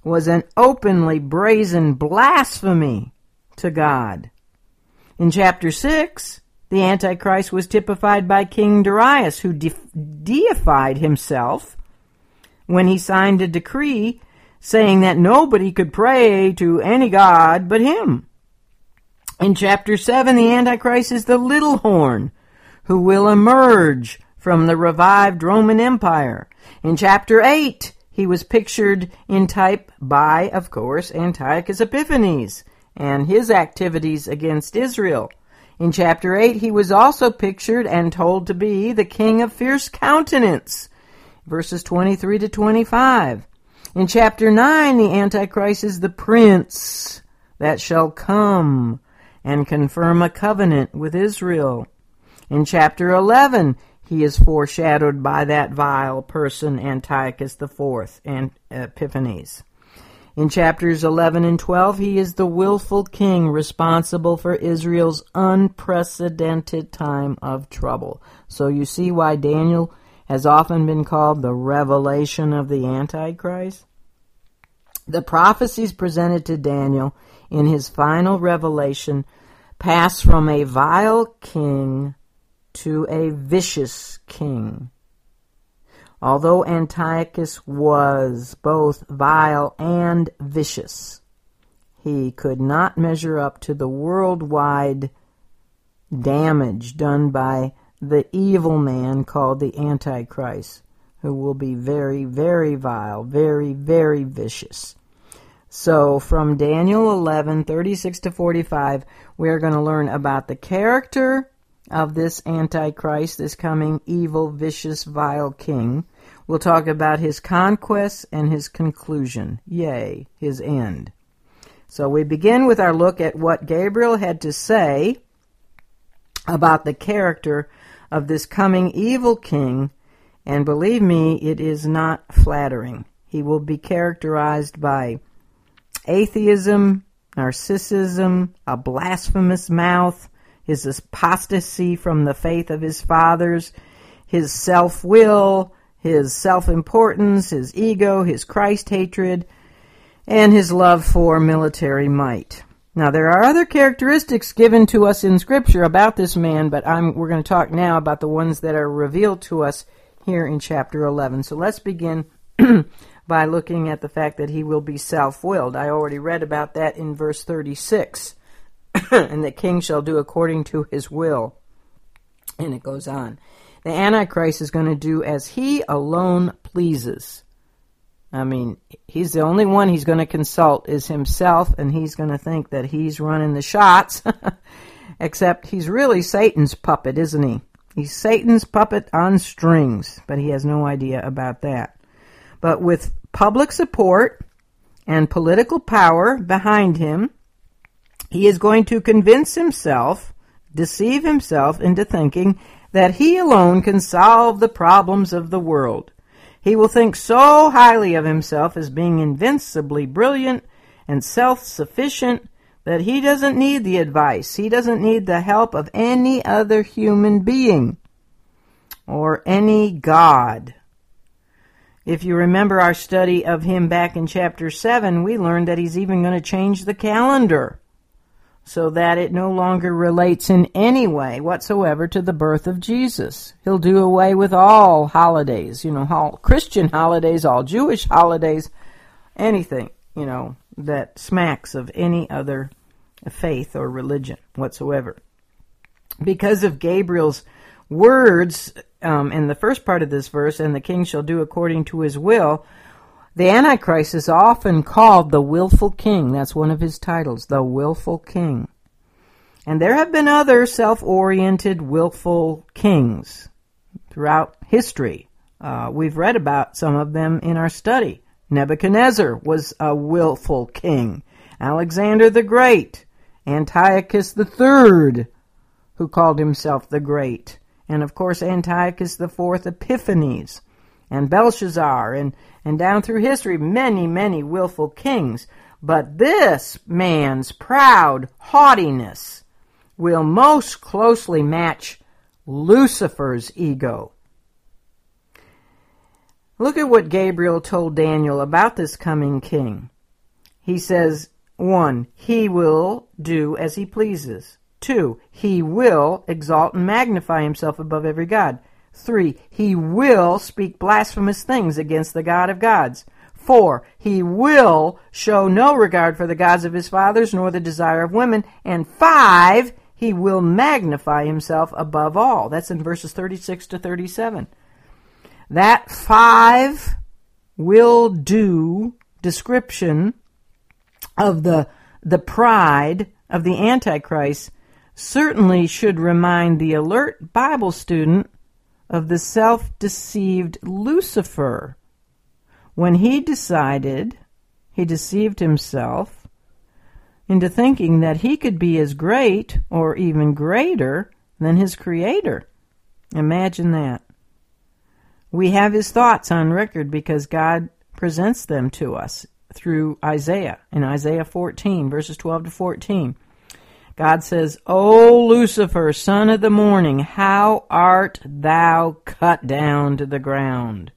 was an openly brazen blasphemy to God. In chapter six, the Antichrist was typified by King Darius, who de- deified himself when he signed a decree saying that nobody could pray to any god but him. In chapter seven, the Antichrist is the little horn, who will emerge from the revived Roman Empire. In chapter eight, he was pictured in type by, of course, Antiochus Epiphanes and his activities against Israel. In chapter eight, he was also pictured and told to be the king of fierce countenance, verses twenty-three to twenty-five. In chapter nine, the Antichrist is the prince that shall come and confirm a covenant with Israel. In chapter eleven, he is foreshadowed by that vile person, Antiochus the fourth and Epiphanes. In chapters eleven and twelve, he is the willful king responsible for Israel's unprecedented time of trouble. So you see why Daniel has often been called the revelation of the Antichrist. The prophecies presented to Daniel in his final revelation pass from a vile king to a vicious king. Although Antiochus was both vile and vicious, he could not measure up to the worldwide damage done by the evil man called the Antichrist, who will be very, very vile, very, very vicious. So from Daniel eleven, thirty-six to forty-five, we are going to learn about the character of this Antichrist, this coming evil, vicious, vile king. We'll talk about his conquests and his conclusion. Yea, his end. So we begin with our look at what Gabriel had to say about the character of this coming evil king. And believe me, it is not flattering. He will be characterized by atheism, narcissism, a blasphemous mouth, his apostasy from the faith of his fathers, his self-will, his self-importance, his ego, his Christ hatred, and his love for military might. Now, there are other characteristics given to us in Scripture about this man, but I'm, we're going to talk now about the ones that are revealed to us here in chapter eleven. So let's begin by looking at the fact that he will be self-willed. I already read about that in verse thirty-six. And the king shall do according to his will. And it goes on. The Antichrist is going to do as he alone pleases. I mean, he's the only one he's going to consult is himself, and he's going to think that he's running the shots. Except he's really Satan's puppet, isn't he? He's Satan's puppet on strings, but he has no idea about that. But with public support and political power behind him, he is going to convince himself, deceive himself into thinking that he alone can solve the problems of the world. He will think so highly of himself as being invincibly brilliant and self-sufficient that he doesn't need the advice. He doesn't need the help of any other human being or any God. If you remember our study of him back in chapter seven, we learned that he's even going to change the calendar, so that it no longer relates in any way whatsoever to the birth of Jesus. He'll do away with all holidays, you know, all Christian holidays, all Jewish holidays, anything, you know, that smacks of any other faith or religion whatsoever. Because of Gabriel's words um, in the first part of this verse, and the king shall do according to his will, the Antichrist is often called the willful king. That's one of his titles, the willful king. And there have been other self-oriented willful kings throughout history. Uh, we've read about some of them in our study. Nebuchadnezzar was a willful king. Alexander the Great, Antiochus the third, who called himself the Great, and of course Antiochus the fourth Epiphanes, and Belshazzar, and, and down through history, many, many willful kings. But this man's proud haughtiness will most closely match Lucifer's ego. Look at what Gabriel told Daniel about this coming king. He says, one, he will do as he pleases. Two, he will exalt and magnify himself above every god. Three, he will speak blasphemous things against the God of gods. Four, he will show no regard for the gods of his fathers, nor the desire of women. And five, he will magnify himself above all. That's in verses thirty-six to thirty-seven. That five will do description of the, the pride of the Antichrist certainly should remind the alert Bible student of the self-deceived Lucifer when he decided, he deceived himself into thinking that he could be as great or even greater than his Creator. Imagine that. We have his thoughts on record because God presents them to us through Isaiah, in Isaiah fourteen, verses twelve to fourteen. God says, "O Lucifer, son of the morning, how art thou cut down to the ground?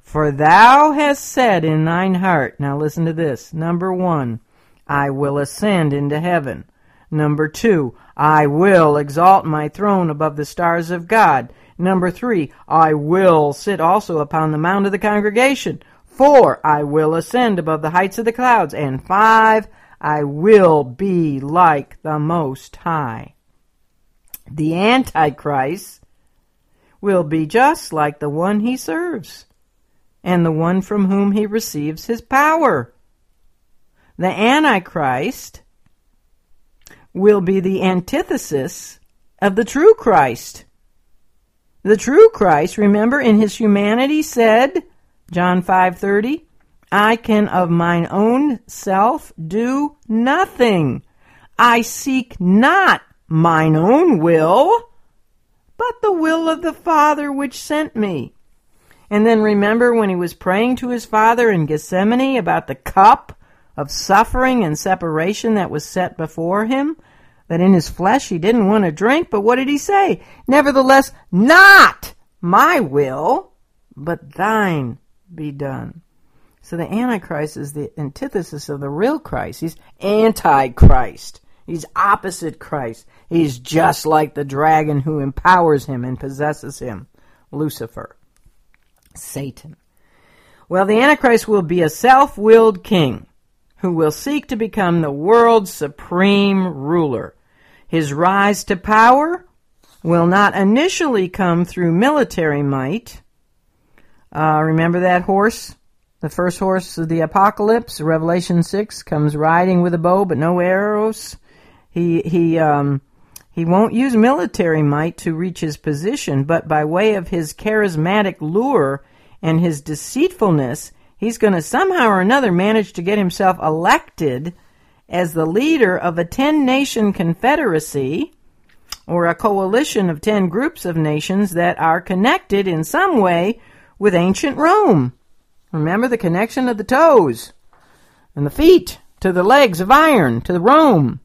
For thou hast said in thine heart," now listen to this, number one, "I will ascend into heaven. Number two, I will exalt my throne above the stars of God. Number three, I will sit also upon the mount of the congregation. Four, I will ascend above the heights of the clouds. And five, I will be like the Most High." The Antichrist will be just like the one he serves and the one from whom he receives his power. The Antichrist will be the antithesis of the true Christ. The true Christ, remember, in his humanity said, John five thirty, "I can of mine own self do nothing. I seek not mine own will, but the will of the Father which sent me." And then remember when he was praying to his Father in Gethsemane about the cup of suffering and separation that was set before him, that in his flesh he didn't want to drink, but what did he say? "Nevertheless, not my will, but thine be done." So the Antichrist is the antithesis of the real Christ. He's anti-Christ. He's opposite Christ. He's just like the dragon who empowers him and possesses him, Lucifer, Satan. Well, the Antichrist will be a self-willed king who will seek to become the world's supreme ruler. His rise to power will not initially come through military might. Uh, remember that horse? The first horse of the apocalypse, Revelation six, comes riding with a bow but no arrows. He he um he won't use military might to reach his position, but by way of his charismatic lure and his deceitfulness, he's going to somehow or another manage to get himself elected as the leader of a ten-nation confederacy or a coalition of ten groups of nations that are connected in some way with ancient Rome. Remember the connection of the toes and the feet to the legs of iron, to Rome.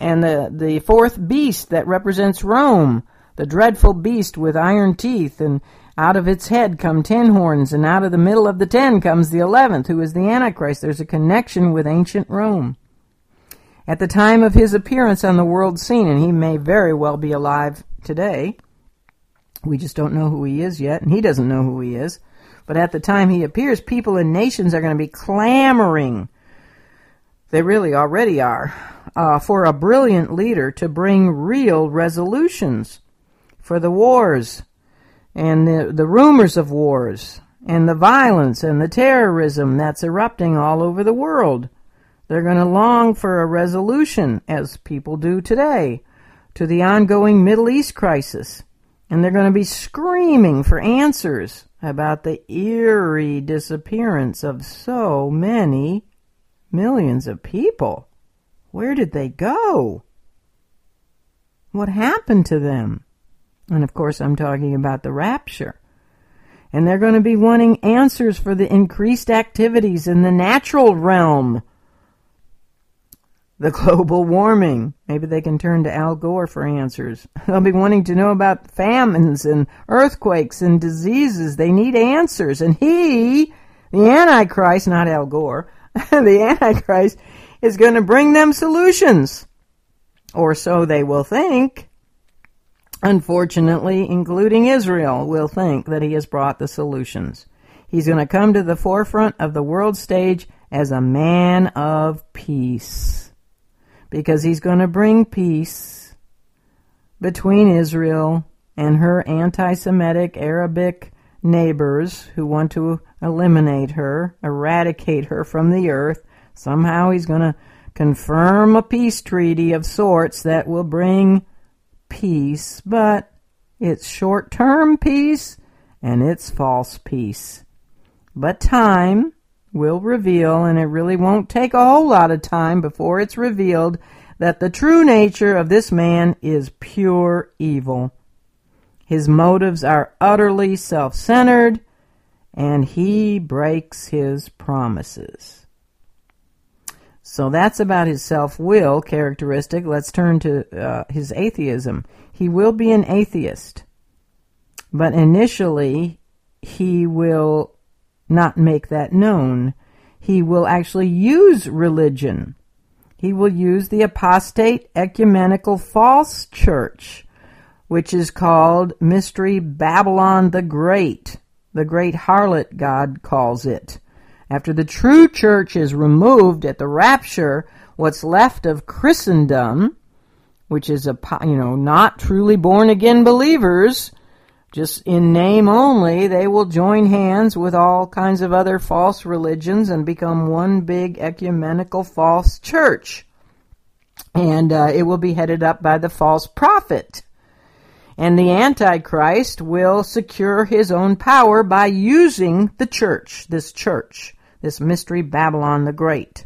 And the, the fourth beast that represents Rome, the dreadful beast with iron teeth, and out of its head come ten horns, and out of the middle of the ten comes the eleventh, who is the Antichrist. There's a connection with ancient Rome. At the time of his appearance on the world scene, and he may very well be alive today, we just don't know who he is yet, and he doesn't know who he is. But at the time he appears, people and nations are going to be clamoring, they really already are, uh, for a brilliant leader to bring real resolutions for the wars and the, the rumors of wars and the violence and the terrorism that's erupting all over the world. They're going to long for a resolution, as people do today, to the ongoing Middle East crisis. And they're going to be screaming for answers about the eerie disappearance of so many millions of people. Where did they go? What happened to them? And of course, I'm talking about the rapture. And they're going to be wanting answers for the increased activities in the natural realm. The global warming. Maybe they can turn to Al Gore for answers. They'll be wanting to know about famines and earthquakes and diseases. They need answers. And he, the Antichrist, not Al Gore, the Antichrist is going to bring them solutions. Or so they will think. Unfortunately, including Israel, will think that he has brought the solutions. He's going to come to the forefront of the world stage as a man of peace, because he's going to bring peace between Israel and her anti-Semitic Arabic neighbors who want to eliminate her, eradicate her from the earth. Somehow he's going to confirm a peace treaty of sorts that will bring peace, but it's short-term peace and it's false peace. But time will reveal, and it really won't take a whole lot of time before it's revealed that the true nature of this man is pure evil. His motives are utterly self-centered, and he breaks his promises. So that's about his self-will characteristic. Let's turn to uh, his atheism. He will be an atheist, but initially he will not make that known. He will actually use religion. He will use the apostate ecumenical false church, which is called Mystery Babylon the Great. The great harlot, God calls it. After the true church is removed at the rapture, what's left of Christendom, which is a, you know, not truly born-again believers, just in name only, they will join hands with all kinds of other false religions and become one big ecumenical false church. And uh, it will be headed up by the false prophet. And the Antichrist will secure his own power by using the church, this church, this Mystery Babylon the Great.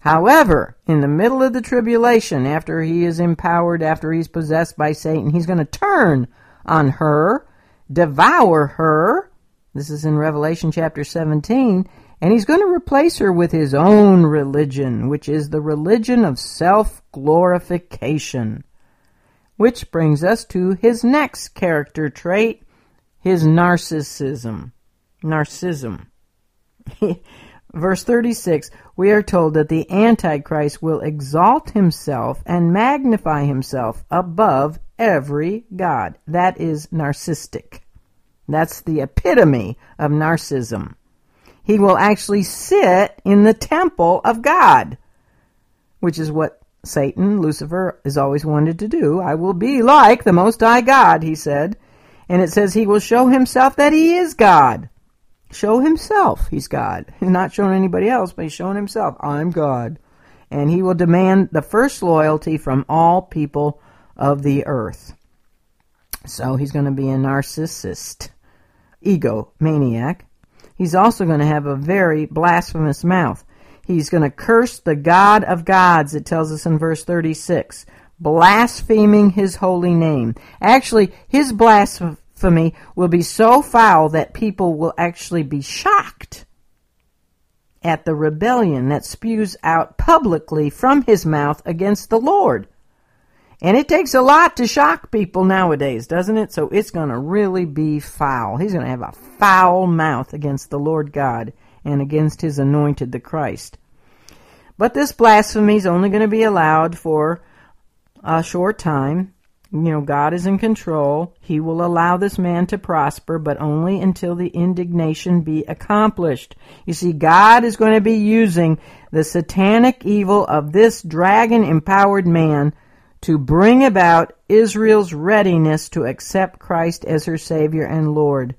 However, in the middle of the tribulation, after he is empowered, after he's possessed by Satan, he's going to turn on her, devour her. This is in Revelation chapter seventeen. And he's going to replace her with his own religion, which is the religion of self-glorification. Which brings us to his next character trait, his narcissism. Narcissism. Verse thirty-six, we are told that the Antichrist will exalt himself and magnify himself above every god. That is narcissistic. That's the epitome of narcissism. He will actually sit in the temple of God, which is what Satan, Lucifer, has always wanted to do. I will be like the Most High God, he said. And it says he will show himself that he is God. Show himself he's God. He's not showing anybody else, but he's showing himself. I'm God. And he will demand the first loyalty from all people of the earth. So he's going to be a narcissist, egomaniac. He's also going to have a very blasphemous mouth. He's going to curse the God of gods, it tells us in verse thirty-six, blaspheming his holy name. Actually, his blasphemy will be so foul that people will actually be shocked at the rebellion that spews out publicly from his mouth against the Lord. And it takes a lot to shock people nowadays, doesn't it? So it's going to really be foul. He's going to have a foul mouth against the Lord God and against his anointed, the Christ. But this blasphemy is only going to be allowed for a short time. You know, God is in control. He will allow this man to prosper, but only until the indignation be accomplished. You see, God is going to be using the satanic evil of this dragon-empowered man to bring about Israel's readiness to accept Christ as her Savior and Lord.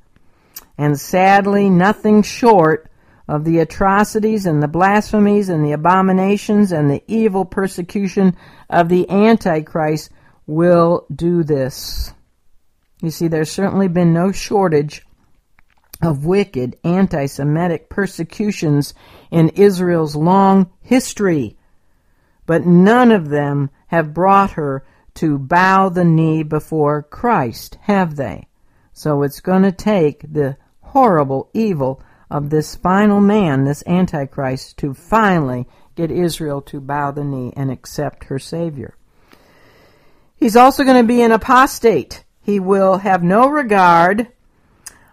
And sadly, nothing short of the atrocities and the blasphemies and the abominations and the evil persecution of the Antichrist will do this. You see, there's certainly been no shortage of wicked anti-Semitic persecutions in Israel's long history, but none of them have brought her to bow the knee before Christ, have they? So it's going to take the horrible evil of this final man, this Antichrist, to finally get Israel to bow the knee and accept her Savior. He's also going to be an apostate. He will have no regard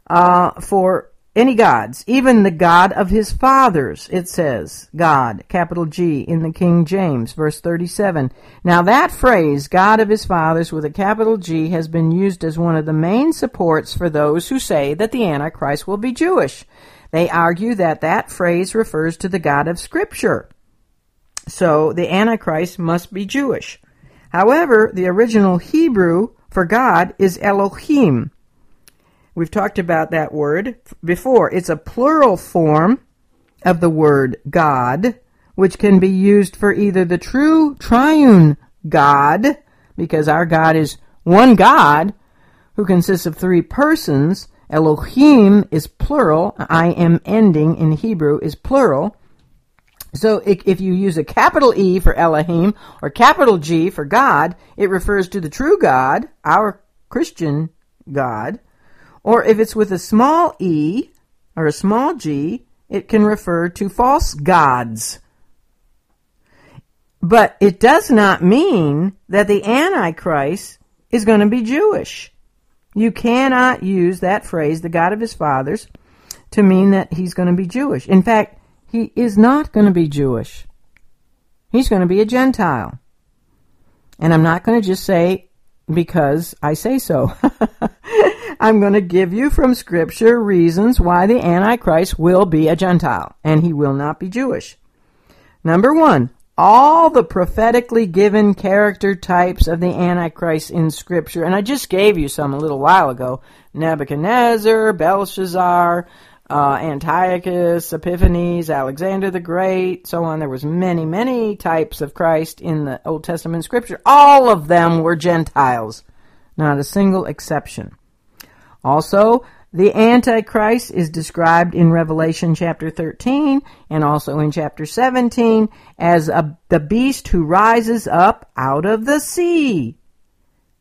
uh, for any gods, even the God of his fathers, it says. God, capital G, in the King James, verse thirty-seven. Now that phrase, God of his fathers, with a capital G, has been used as one of the main supports for those who say that the Antichrist will be Jewish. They argue that that phrase refers to the God of Scripture. So the Antichrist must be Jewish. However, the original Hebrew for God is Elohim. We've talked about that word before. It's a plural form of the word God, which can be used for either the true triune God, because our God is one God who consists of three persons. Elohim is plural. I am ending in Hebrew is plural. So if you use a capital E for Elohim or capital G for God, it refers to the true God, our Christian God. Or if it's with a small e or a small g, it can refer to false gods. But it does not mean that the Antichrist is going to be Jewish. You cannot use that phrase, the God of his fathers, to mean that he's going to be Jewish. In fact, he is not going to be Jewish. He's going to be a Gentile. And I'm not going to just say because I say so. I'm going to give you from Scripture reasons why the Antichrist will be a Gentile, and he will not be Jewish. Number one, all the prophetically given character types of the Antichrist in Scripture, and I just gave you some a little while ago, Nebuchadnezzar, Belshazzar, uh, Antiochus, Epiphanes, Alexander the Great, so on. There was many, many types of Christ in the Old Testament Scripture. All of them were Gentiles, not a single exception. Also, the Antichrist is described in Revelation chapter thirteen and also in chapter seventeen as a, the beast who rises up out of the sea.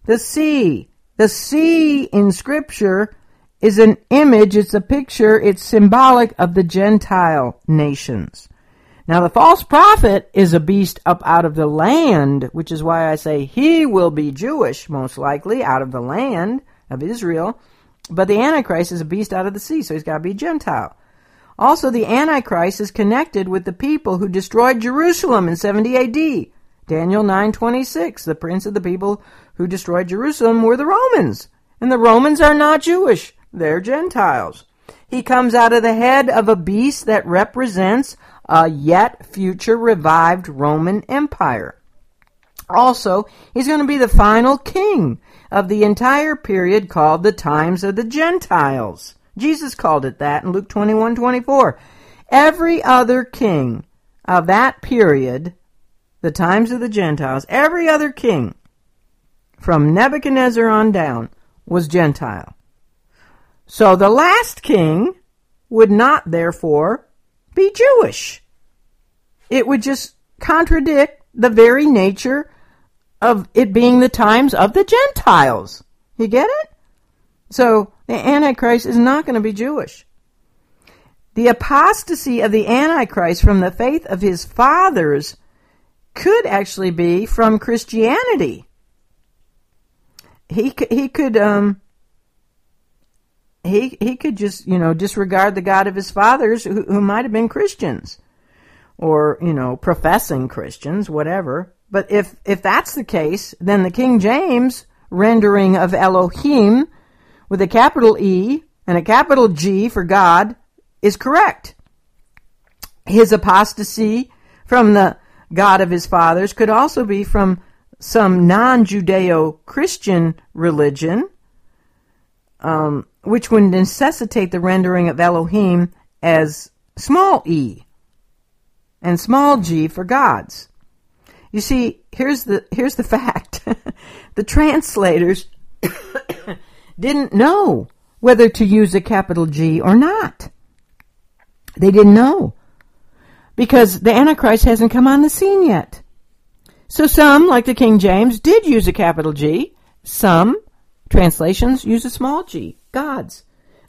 The sea. The sea in Scripture is an image, it's a picture, it's symbolic of the Gentile nations. Now, the false prophet is a beast up out of the land, which is why I say he will be Jewish, most likely, out of the land of Israel. But the Antichrist is a beast out of the sea, so he's got to be Gentile. Also, the Antichrist is connected with the people who destroyed Jerusalem in seventy A D Daniel nine twenty-six, the prince of the people who destroyed Jerusalem were the Romans. And the Romans are not Jewish. They're Gentiles. He comes out of the head of a beast that represents a yet future revived Roman Empire. Also, he's going to be the final king of the entire period called the times of the Gentiles. Jesus called it that in Luke twenty-one twenty-four. Every other king of that period, the times of the Gentiles, every other king from Nebuchadnezzar on down was Gentile. So the last king would not, therefore, be Jewish. It would just contradict the very nature of it being the times of the Gentiles. You get it? So the Antichrist is not going to be Jewish. The apostasy of the Antichrist from the faith of his fathers could actually be from Christianity. He he could um he he could just you know disregard the God of his fathers, who, who might have been Christians, or you know professing Christians, whatever. But if, if that's the case, then the King James rendering of Elohim with a capital E and a capital G for God is correct. His apostasy from the God of his fathers could also be from some non-Judeo-Christian religion, um, which would necessitate the rendering of Elohim as small e and small g for gods. You see, here's the here's the fact. The translators didn't know whether to use a capital G or not. They didn't know. Because the Antichrist hasn't come on the scene yet. So some, like the King James, did use a capital G. Some translations use a small g, gods.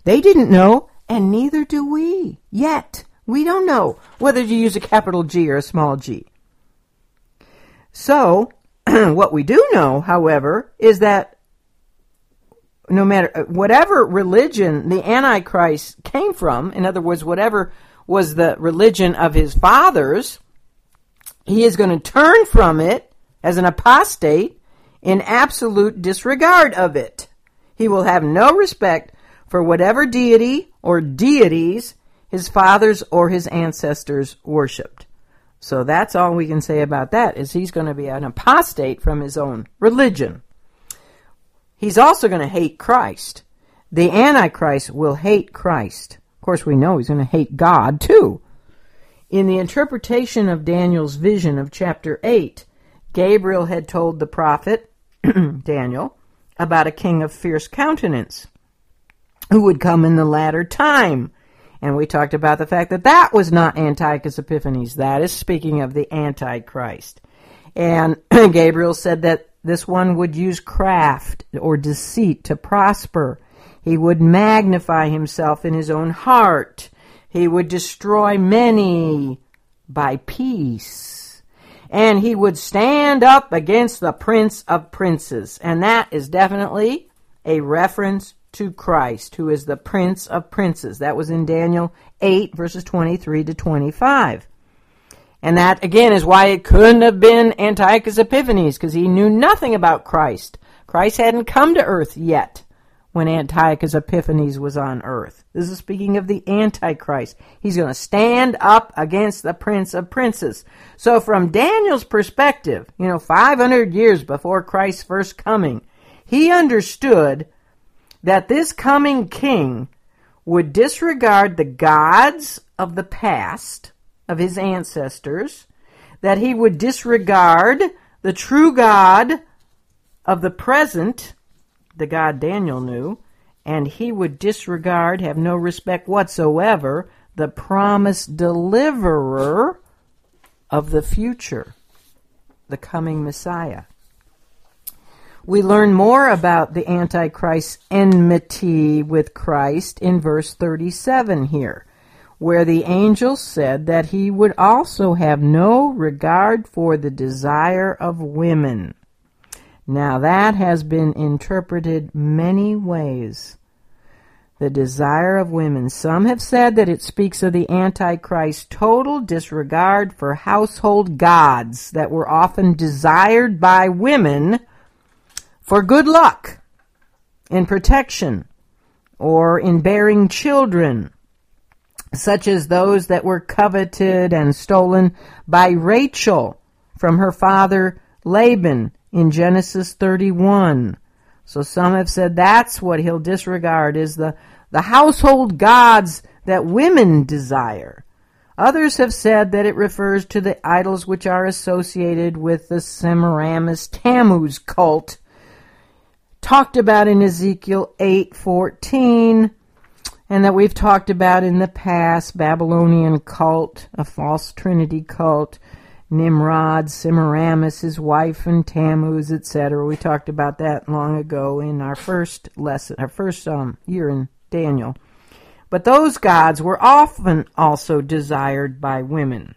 They didn't know, and neither do we yet. We don't know whether to use a capital G or a small g. So, what we do know, however, is that no matter whatever religion the Antichrist came from, in other words, whatever was the religion of his fathers, he is going to turn from it as an apostate in absolute disregard of it. He will have no respect for whatever deity or deities his fathers or his ancestors worshipped. So that's all we can say about that, is he's going to be an apostate from his own religion. He's also going to hate Christ. The Antichrist will hate Christ. Of course, we know he's going to hate God, too. In the interpretation of Daniel's vision of chapter eight, Gabriel had told the prophet, Daniel, about a king of fierce countenance who would come in the latter time. And we talked about the fact that that was not Antiochus Epiphanes. That is speaking of the Antichrist. And Gabriel said that this one would use craft or deceit to prosper. He would magnify himself in his own heart. He would destroy many by peace. And he would stand up against the Prince of Princes. And that is definitely a reference to Christ, who is the Prince of Princes. That was in Daniel eight, verses twenty-three to twenty-five. And that, again, is why it couldn't have been Antiochus Epiphanes, because he knew nothing about Christ. Christ hadn't come to earth yet when Antiochus Epiphanes was on earth. This is speaking of the Antichrist. He's going to stand up against the Prince of Princes. So from Daniel's perspective, you know, five hundred years before Christ's first coming, he understood that this coming king would disregard the gods of the past, of his ancestors, that he would disregard the true God of the present, the God Daniel knew, and he would disregard, have no respect whatsoever, the promised deliverer of the future, the coming Messiah. We learn more about the Antichrist's enmity with Christ in verse thirty-seven here, where the angel said that he would also have no regard for the desire of women. Now that has been interpreted many ways. The desire of women. Some have said that it speaks of the Antichrist's total disregard for household gods that were often desired by women for good luck, in protection, or in bearing children, such as those that were coveted and stolen by Rachel from her father Laban in Genesis thirty-one. So some have said that's what he'll disregard, is the, the household gods that women desire. Others have said that it refers to the idols which are associated with the Semiramis Tammuz cult, talked about in Ezekiel eight fourteen. And that we've talked about in the past, Babylonian cult, a false trinity cult, Nimrod, Semiramis, his wife, and Tammuz, et cetera. We talked about that long ago in our first lesson, our first um, year in Daniel. But those gods were often also desired by women.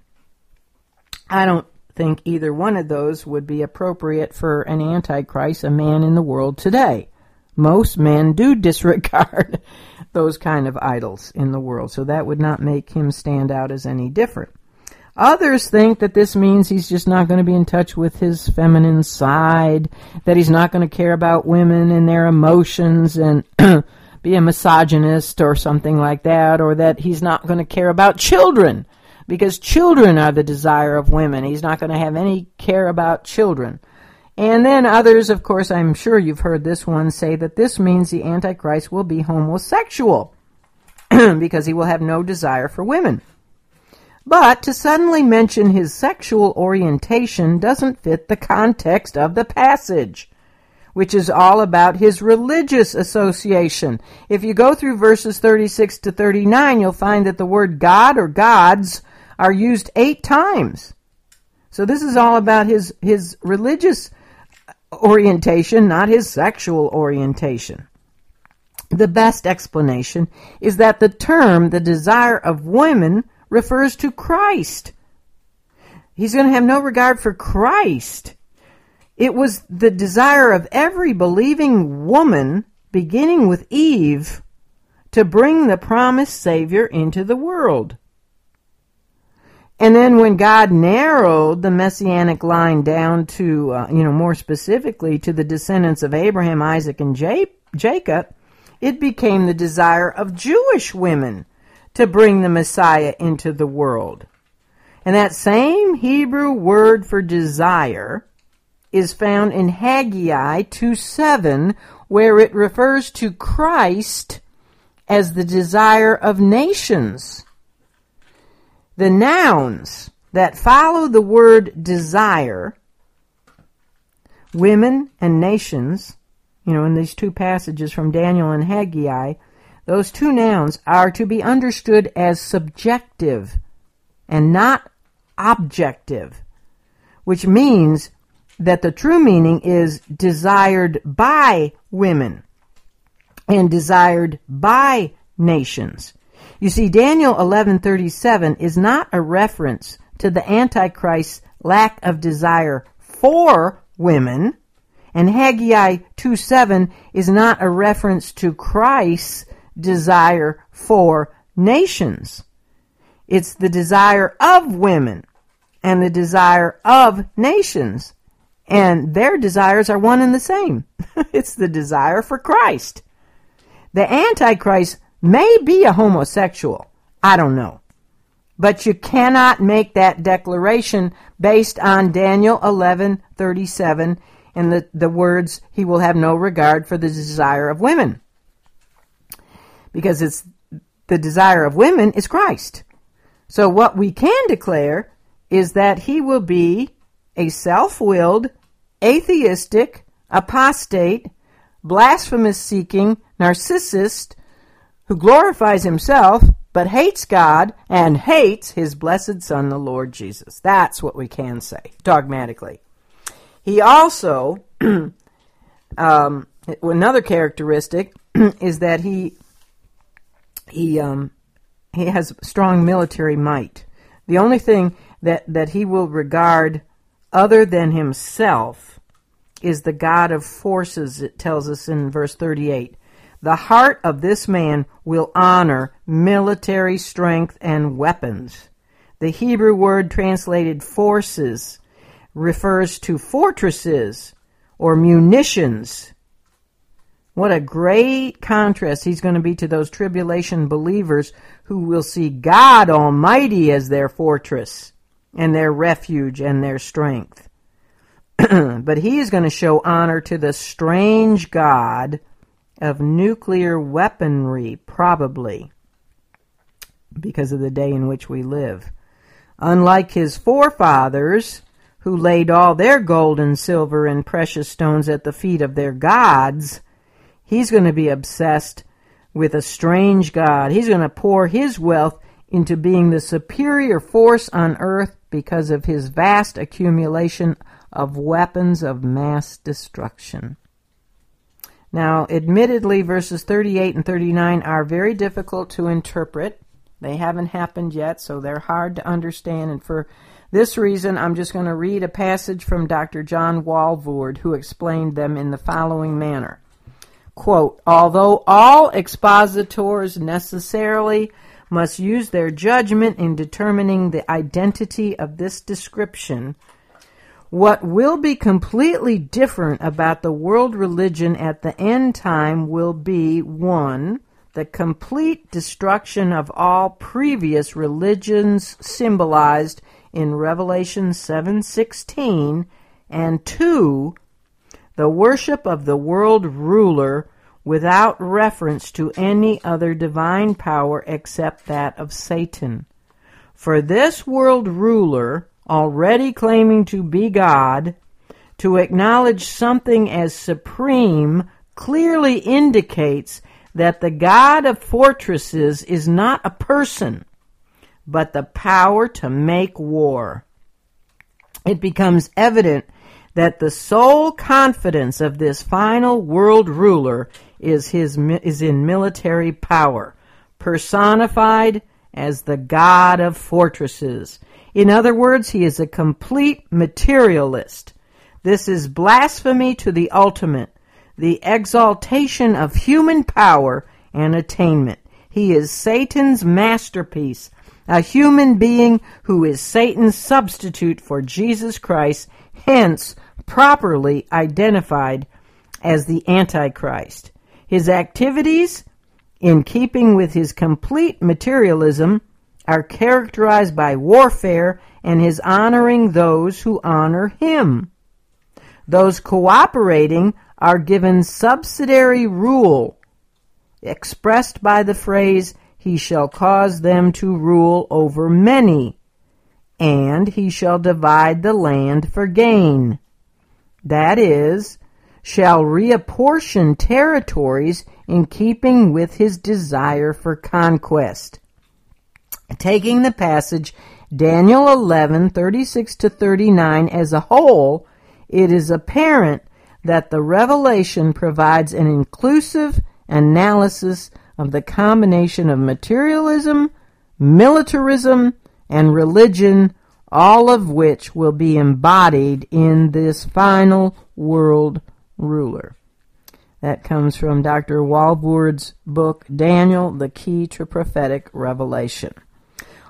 I don't think either one of those would be appropriate for an Antichrist, a man in the world today. Most men do disregard those kind of idols in the world, so that would not make him stand out as any different. Others think that this means he's just not going to be in touch with his feminine side, that he's not going to care about women and their emotions and be a misogynist or something like that, or that he's not going to care about children because children are the desire of women. He's not going to have any care about children. And then others, of course, I'm sure you've heard this one, say that this means the Antichrist will be homosexual because he will have no desire for women. But to suddenly mention his sexual orientation doesn't fit the context of the passage, which is all about his religious association. If you go through verses thirty-six to thirty-nine, you'll find that the word God or gods are used eight times. So this is all about his, his religious orientation, not his sexual orientation. The best explanation is that the term, the desire of women, refers to Christ. He's going to have no regard for Christ. It was the desire of every believing woman, beginning with Eve, to bring the promised Savior into the world. And then when God narrowed the messianic line down to, uh, you know, more specifically to the descendants of Abraham, Isaac, and J- Jacob, it became the desire of Jewish women to bring the Messiah into the world. And that same Hebrew word for desire is found in Haggai two seven, where it refers to Christ as the desire of nations. The nouns that follow the word desire, women and nations, you know, in these two passages from Daniel and Haggai, those two nouns are to be understood as subjective and not objective, which means that the true meaning is desired by women and desired by nations. You see, Daniel eleven thirty-seven is not a reference to the Antichrist's lack of desire for women, and Haggai two seven is not a reference to Christ's desire for nations. It's the desire of women and the desire of nations, and their desires are one and the same. It's the desire for Christ. The Antichrist may be a homosexual. I don't know. But you cannot make that declaration based on Daniel eleven thirty-seven and the, the words, he will have no regard for the desire of women. Because it's the desire of women is Christ. So what we can declare is that he will be a self-willed, atheistic, apostate, blasphemous-seeking narcissist who glorifies himself but hates God and hates his blessed Son, the Lord Jesus. That's what we can say dogmatically. He also, um, another characteristic is that he he um, he has strong military might. The only thing that, that he will regard other than himself is the God of forces, it tells us in verse thirty-eight. The heart of this man will honor military strength and weapons. The Hebrew word translated forces refers to fortresses or munitions. What a great contrast he's going to be to those tribulation believers who will see God Almighty as their fortress and their refuge and their strength. But he is going to show honor to the strange God of nuclear weaponry, probably, because of the day in which we live. Unlike his forefathers, who laid all their gold and silver and precious stones at the feet of their gods, he's going to be obsessed with a strange God. He's going to pour his wealth into being the superior force on earth because of his vast accumulation of weapons of mass destruction. Now, admittedly, verses thirty-eight and thirty-nine are very difficult to interpret. They haven't happened yet, so they're hard to understand. And for this reason, I'm just going to read a passage from Doctor John Walvoord, who explained them in the following manner. Quote, although all expositors necessarily must use their judgment in determining the identity of this description, what will be completely different about the world religion at the end time will be, one, the complete destruction of all previous religions symbolized in Revelation seven sixteen, and two, the worship of the world ruler without reference to any other divine power except that of Satan. For this world ruler, already claiming to be God, to acknowledge something as supreme clearly indicates that the God of fortresses is not a person, but the power to make war. It becomes evident that the sole confidence of this final world ruler is his is in military power, personified as the God of fortresses. In other words, he is a complete materialist. This is blasphemy to the ultimate, the exaltation of human power and attainment. He is Satan's masterpiece, a human being who is Satan's substitute for Jesus Christ, hence properly identified as the Antichrist. His activities, in keeping with his complete materialism, are characterized by warfare and his honoring those who honor him. Those cooperating are given subsidiary rule, expressed by the phrase, he shall cause them to rule over many, and he shall divide the land for gain. That is, shall reapportion territories in keeping with his desire for conquest. Taking the passage Daniel eleven, thirty-six to thirty-nine as a whole, it is apparent that the revelation provides an inclusive analysis of the combination of materialism, militarism, and religion, all of which will be embodied in this final world ruler. That comes from Doctor Walvoord's book, Daniel, The Key to Prophetic Revelation.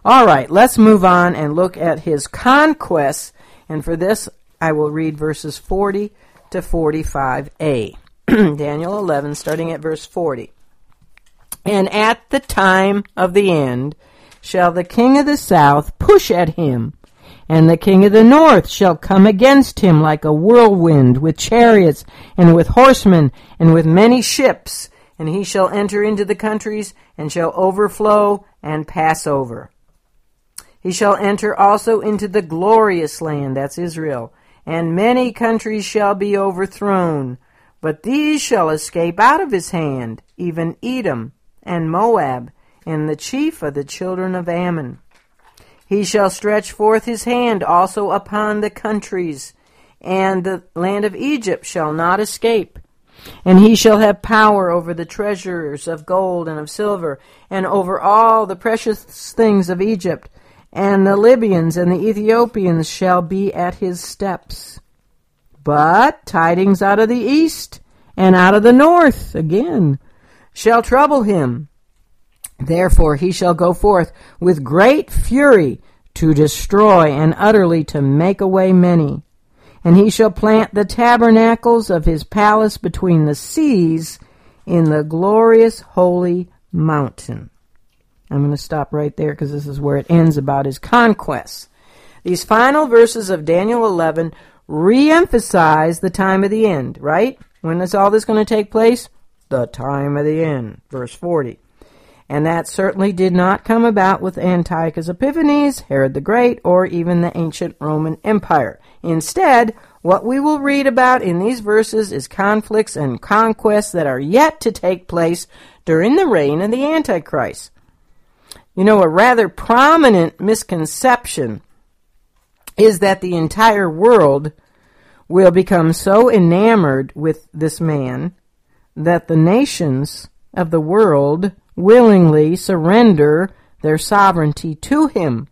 All right, let's move on and look at his conquests. And for this, I will read verses forty to forty-five a. Daniel eleven, starting at verse forty. And at the time of the end shall the king of the south push at him, and the king of the north shall come against him like a whirlwind, with chariots and with horsemen and with many ships. And he shall enter into the countries and shall overflow and pass over. He shall enter also into the glorious land, that's Israel, and many countries shall be overthrown. But these shall escape out of his hand, even Edom and Moab, and the chief of the children of Ammon. He shall stretch forth his hand also upon the countries, and the land of Egypt shall not escape. And he shall have power over the treasures of gold and of silver, and over all the precious things of Egypt. And the Libyans and the Ethiopians shall be at his steps. But tidings out of the east and out of the north, again, shall trouble him. Therefore he shall go forth with great fury to destroy and utterly to make away many. And he shall plant the tabernacles of his palace between the seas in the glorious holy mountain. I'm going to stop right there because this is where it ends about his conquests. These final verses of Daniel eleven reemphasize the time of the end, right? When is all this going to take place? The time of the end, verse forty. And that certainly did not come about with Antiochus Epiphanes, Herod the Great, or even the ancient Roman Empire. Instead, what we will read about in these verses is conflicts and conquests that are yet to take place during the reign of the Antichrist. You know, a rather prominent misconception is that the entire world will become so enamored with this man that the nations of the world willingly surrender their sovereignty to him.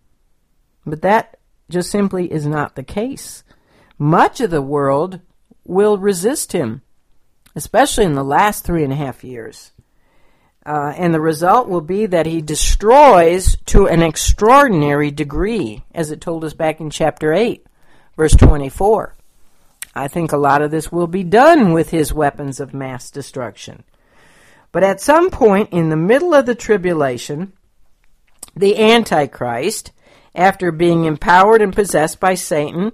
But that just simply is not the case. Much of the world will resist him, especially in the last three and a half years. Uh, and the result will be that he destroys to an extraordinary degree, as it told us back in chapter eight, verse twenty-four. I think a lot of this will be done with his weapons of mass destruction. But at some point in the middle of the tribulation, the Antichrist, after being empowered and possessed by Satan,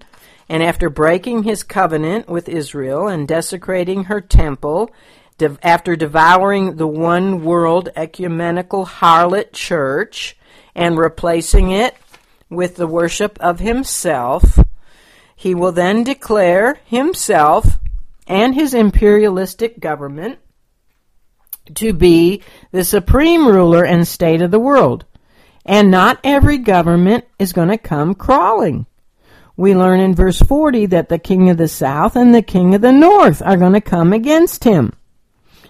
and after breaking his covenant with Israel and desecrating her temple, after devouring the one world ecumenical harlot church and replacing it with the worship of himself, he will then declare himself and his imperialistic government to be the supreme ruler and state of the world. And not every government is going to come crawling. We learn in verse forty that the king of the south and the king of the north are going to come against him.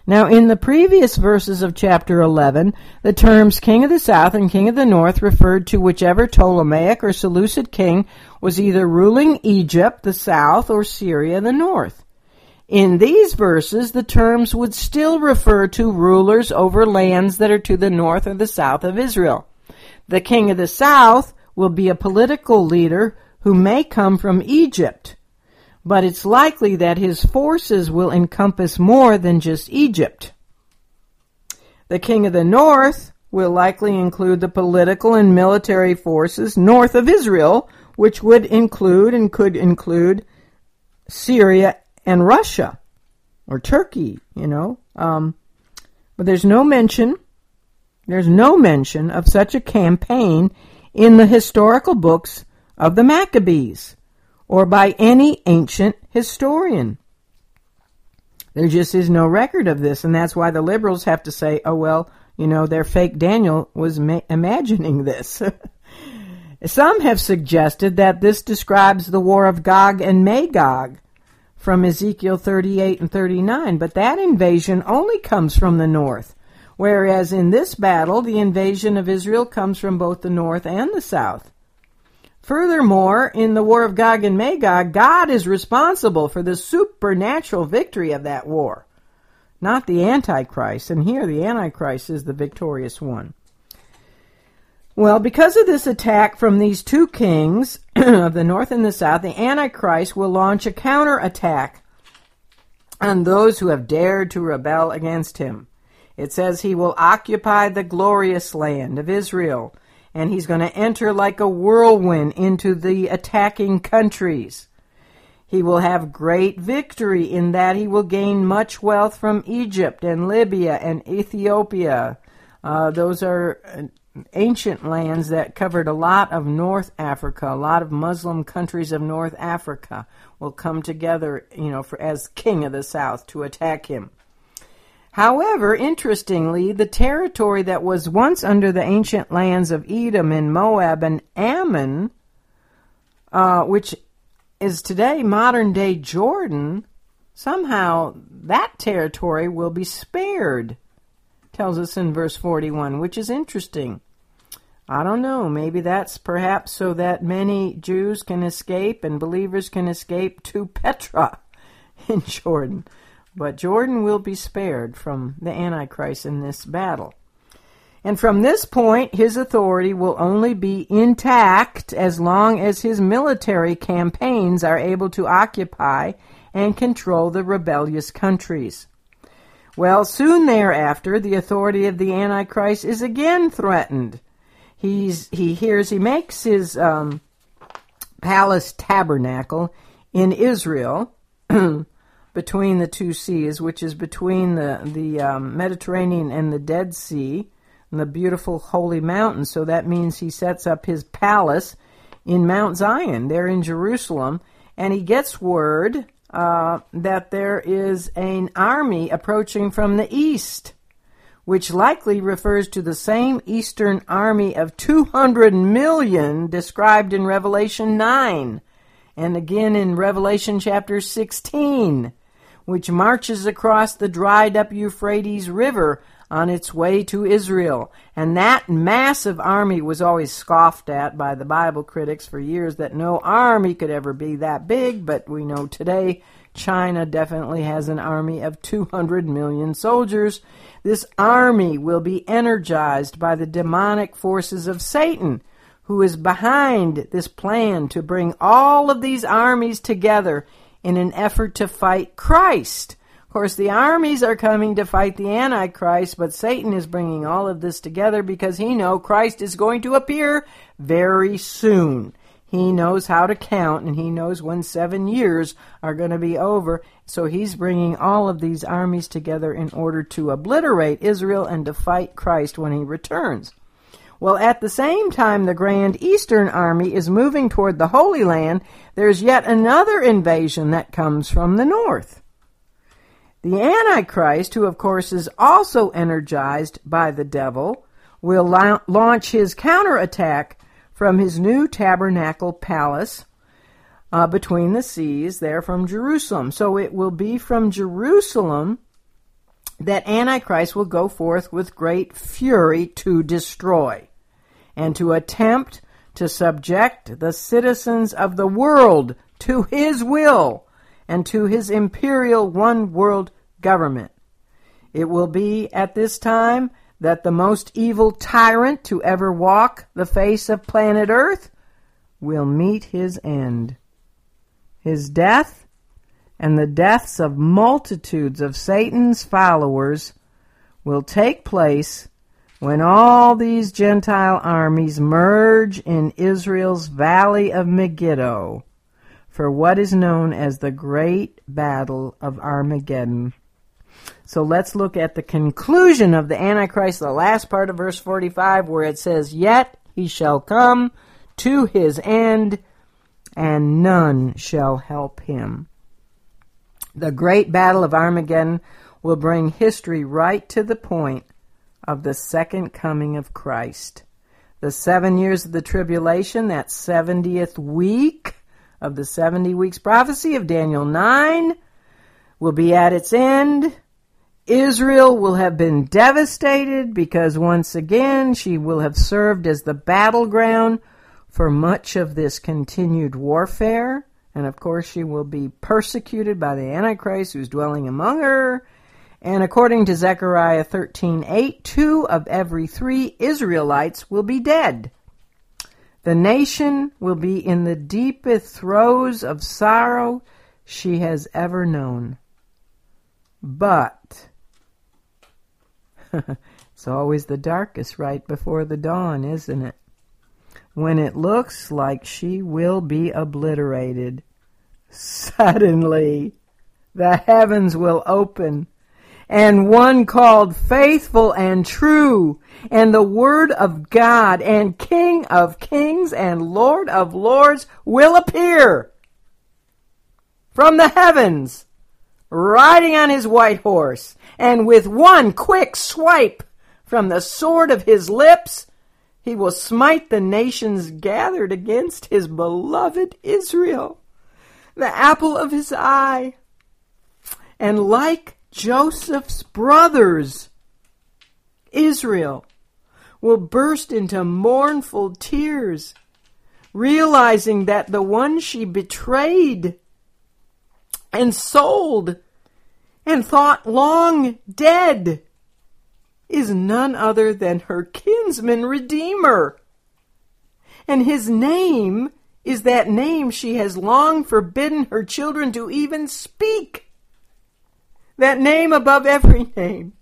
Now, in the previous verses of chapter eleven, the terms king of the south and king of the north referred to whichever Ptolemaic or Seleucid king was either ruling Egypt, the south, or Syria, the north. In these verses, the terms would still refer to rulers over lands that are to the north or the south of Israel. The king of the south will be a political leader who may come from Egypt. But it's likely that his forces will encompass more than just Egypt. The king of the north will likely include the political and military forces north of Israel, which would include and could include Syria and Russia, or Turkey, you know. Um, but there's no mention, there's no mention of such a campaign in the historical books of the Maccabees, or by any ancient historian. There just is no record of this, and that's why the liberals have to say, oh, well, you know, their fake Daniel was ma- imagining this. Some have suggested that this describes the war of Gog and Magog from Ezekiel thirty-eight and thirty-nine, but that invasion only comes from the north, whereas in this battle, the invasion of Israel comes from both the north and the south. Furthermore, in the war of Gog and Magog, God is responsible for the supernatural victory of that war, not the Antichrist. And here the Antichrist is the victorious one. Well, because of this attack from these two kings of the north and the south, the Antichrist will launch a counterattack on those who have dared to rebel against him. It says he will occupy the glorious land of Israel, and he's going to enter like a whirlwind into the attacking countries. He will have great victory in that he will gain much wealth from Egypt and Libya and Ethiopia. Uh, those are ancient lands that covered a lot of North Africa. A lot of Muslim countries of North Africa will come together, you know, for, as king of the south to attack him. However, interestingly, the territory that was once under the ancient lands of Edom and Moab and Ammon, uh, which is today modern-day Jordan, somehow that territory will be spared, tells us in verse forty-one, which is interesting. I don't know, maybe that's perhaps so that many Jews can escape and believers can escape to Petra in Jordan. But Jordan will be spared from the Antichrist in this battle. And from this point, his authority will only be intact as long as his military campaigns are able to occupy and control the rebellious countries. Well, soon thereafter, the authority of the Antichrist is again threatened. He's, he hears, he makes his um, palace tabernacle in Israel, between the two seas, which is between the, the um, Mediterranean and the Dead Sea, and the beautiful holy mountain. So that means he sets up his palace in Mount Zion, there in Jerusalem, and he gets word uh, that there is an army approaching from the east, which likely refers to the same eastern army of two hundred million described in Revelation nine, and again in Revelation chapter sixteen. Which marches across the dried-up Euphrates River on its way to Israel. And that massive army was always scoffed at by the Bible critics for years, that no army could ever be that big, but we know today China definitely has an army of two hundred million soldiers. This army will be energized by the demonic forces of Satan, who is behind this plan to bring all of these armies together in an effort to fight Christ. Of course, the armies are coming to fight the Antichrist, but Satan is bringing all of this together because he knows Christ is going to appear very soon. He knows how to count, and he knows when seven years are going to be over, so he's bringing all of these armies together in order to obliterate Israel and to fight Christ when he returns. Well, at the same time the Grand Eastern Army is moving toward the Holy Land, there's yet another invasion that comes from the north. The Antichrist, who of course is also energized by the devil, will la- launch his counterattack from his new tabernacle palace uh, between the seas, there from Jerusalem. So it will be from Jerusalem that Antichrist will go forth with great fury to destroy, and to attempt to subject the citizens of the world to his will and to his imperial one world government. It will be at this time that the most evil tyrant to ever walk the face of planet Earth will meet his end. His death and the deaths of multitudes of Satan's followers will take place when all these Gentile armies merge in Israel's Valley of Megiddo for what is known as the Great Battle of Armageddon. So let's look at the conclusion of the Antichrist, the last part of verse forty-five, where it says, "Yet he shall come to his end, and none shall help him." The great battle of Armageddon will bring history right to the point of the second coming of Christ. The seven years of the tribulation, that seventieth week of the seventy weeks prophecy of Daniel nine, will be at its end. Israel will have been devastated because once again she will have served as the battleground for much of this continued warfare. And of course she will be persecuted by the Antichrist who's dwelling among her. And according to Zechariah thirteen eight, two of every three Israelites will be dead. The nation will be in the deepest throes of sorrow she has ever known. But it's always the darkest right before the dawn, isn't it? When it looks like she will be obliterated, suddenly the heavens will open, and one called faithful and true, and the word of God, and King of kings, and Lord of lords will appear from the heavens, riding on his white horse, and with one quick swipe from the sword of his lips, he will smite the nations gathered against his beloved Israel, the apple of his eye, and like Joseph's brothers, Israel will burst into mournful tears, realizing that the one she betrayed and sold and thought long dead is none other than her kinsman redeemer. And his name is that name she has long forbidden her children to even speak. That name above every name,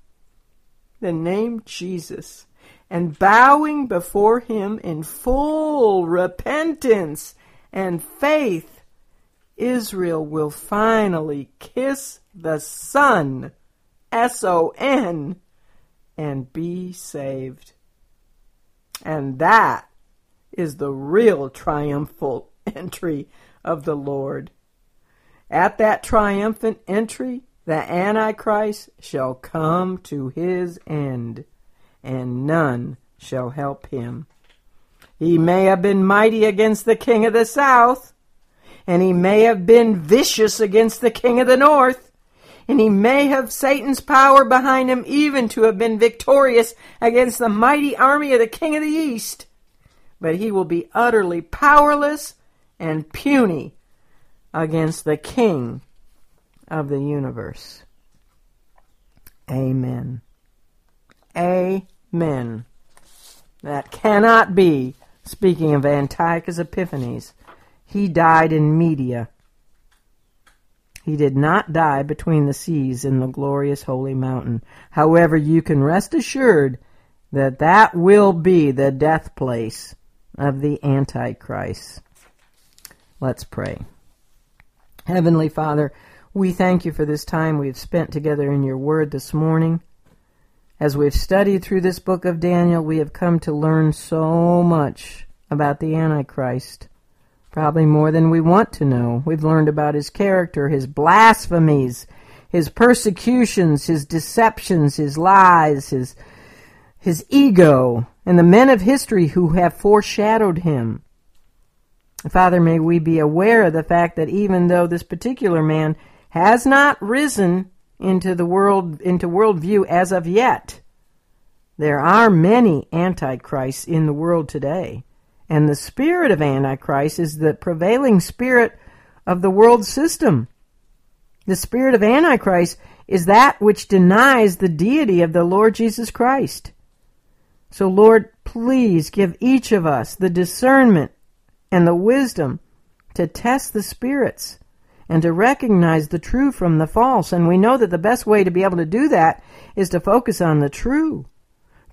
the name Jesus, and bowing before him in full repentance and faith, Israel will finally kiss the Son, S O N, and be saved. And that is the real triumphal entry of the Lord. At that triumphant entry, the Antichrist shall come to his end, and none shall help him. He may have been mighty against the king of the south, and he may have been vicious against the king of the north, and he may have Satan's power behind him even to have been victorious against the mighty army of the king of the east. But he will be utterly powerless and puny against the king of the universe. Amen. Amen. That cannot be. Speaking of Antiochus Epiphanes, he died in Media. He did not die between the seas in the glorious holy mountain. However, you can rest assured that that will be the death place of the Antichrist. Let's pray. Heavenly Father, we thank you for this time we've spent together in your word this morning. As we've studied through this book of Daniel, we have come to learn so much about the Antichrist, probably more than we want to know. We've learned about his character, his blasphemies, his persecutions, his deceptions, his lies, his, his ego, and the men of history who have foreshadowed him. Father, may we be aware of the fact that even though this particular man has not risen into the world, into world view as of yet, there are many antichrists in the world today. And the spirit of Antichrist is the prevailing spirit of the world system. The spirit of Antichrist is that which denies the deity of the Lord Jesus Christ. So Lord, please give each of us the discernment and the wisdom to test the spirits and to recognize the true from the false. And we know that the best way to be able to do that is to focus on the true,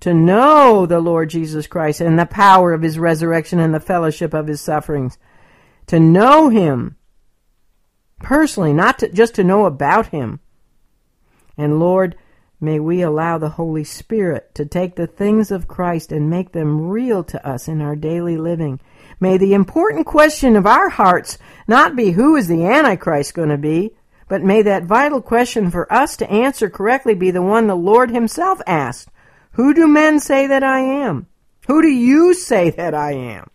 to know the Lord Jesus Christ and the power of his resurrection and the fellowship of his sufferings, to know him personally, not to, just to know about him. And Lord, may we allow the Holy Spirit to take the things of Christ and make them real to us in our daily living. May the important question of our hearts not be who is the Antichrist going to be, But may that vital question for us to answer correctly be the one the Lord himself asked. Who do men say that I am? Who do you say that I am?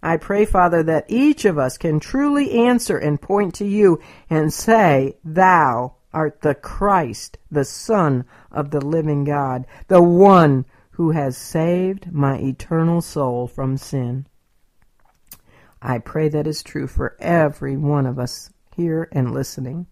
I pray, Father, that each of us can truly answer and point to you and say, Thou art the Christ, the Son of the living God, the one who has saved my eternal soul from sin. I pray that is true for every one of us here and listening,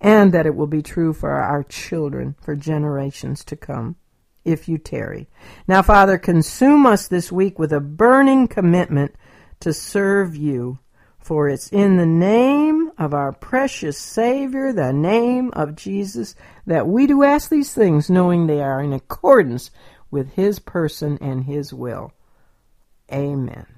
and that it will be true for our children for generations to come, if you tarry. Now, Father, consume us this week with a burning commitment to serve you, for it's in the name of our precious Savior, the name of Jesus, that we do ask these things, knowing they are in accordance with his person and his will. Amen.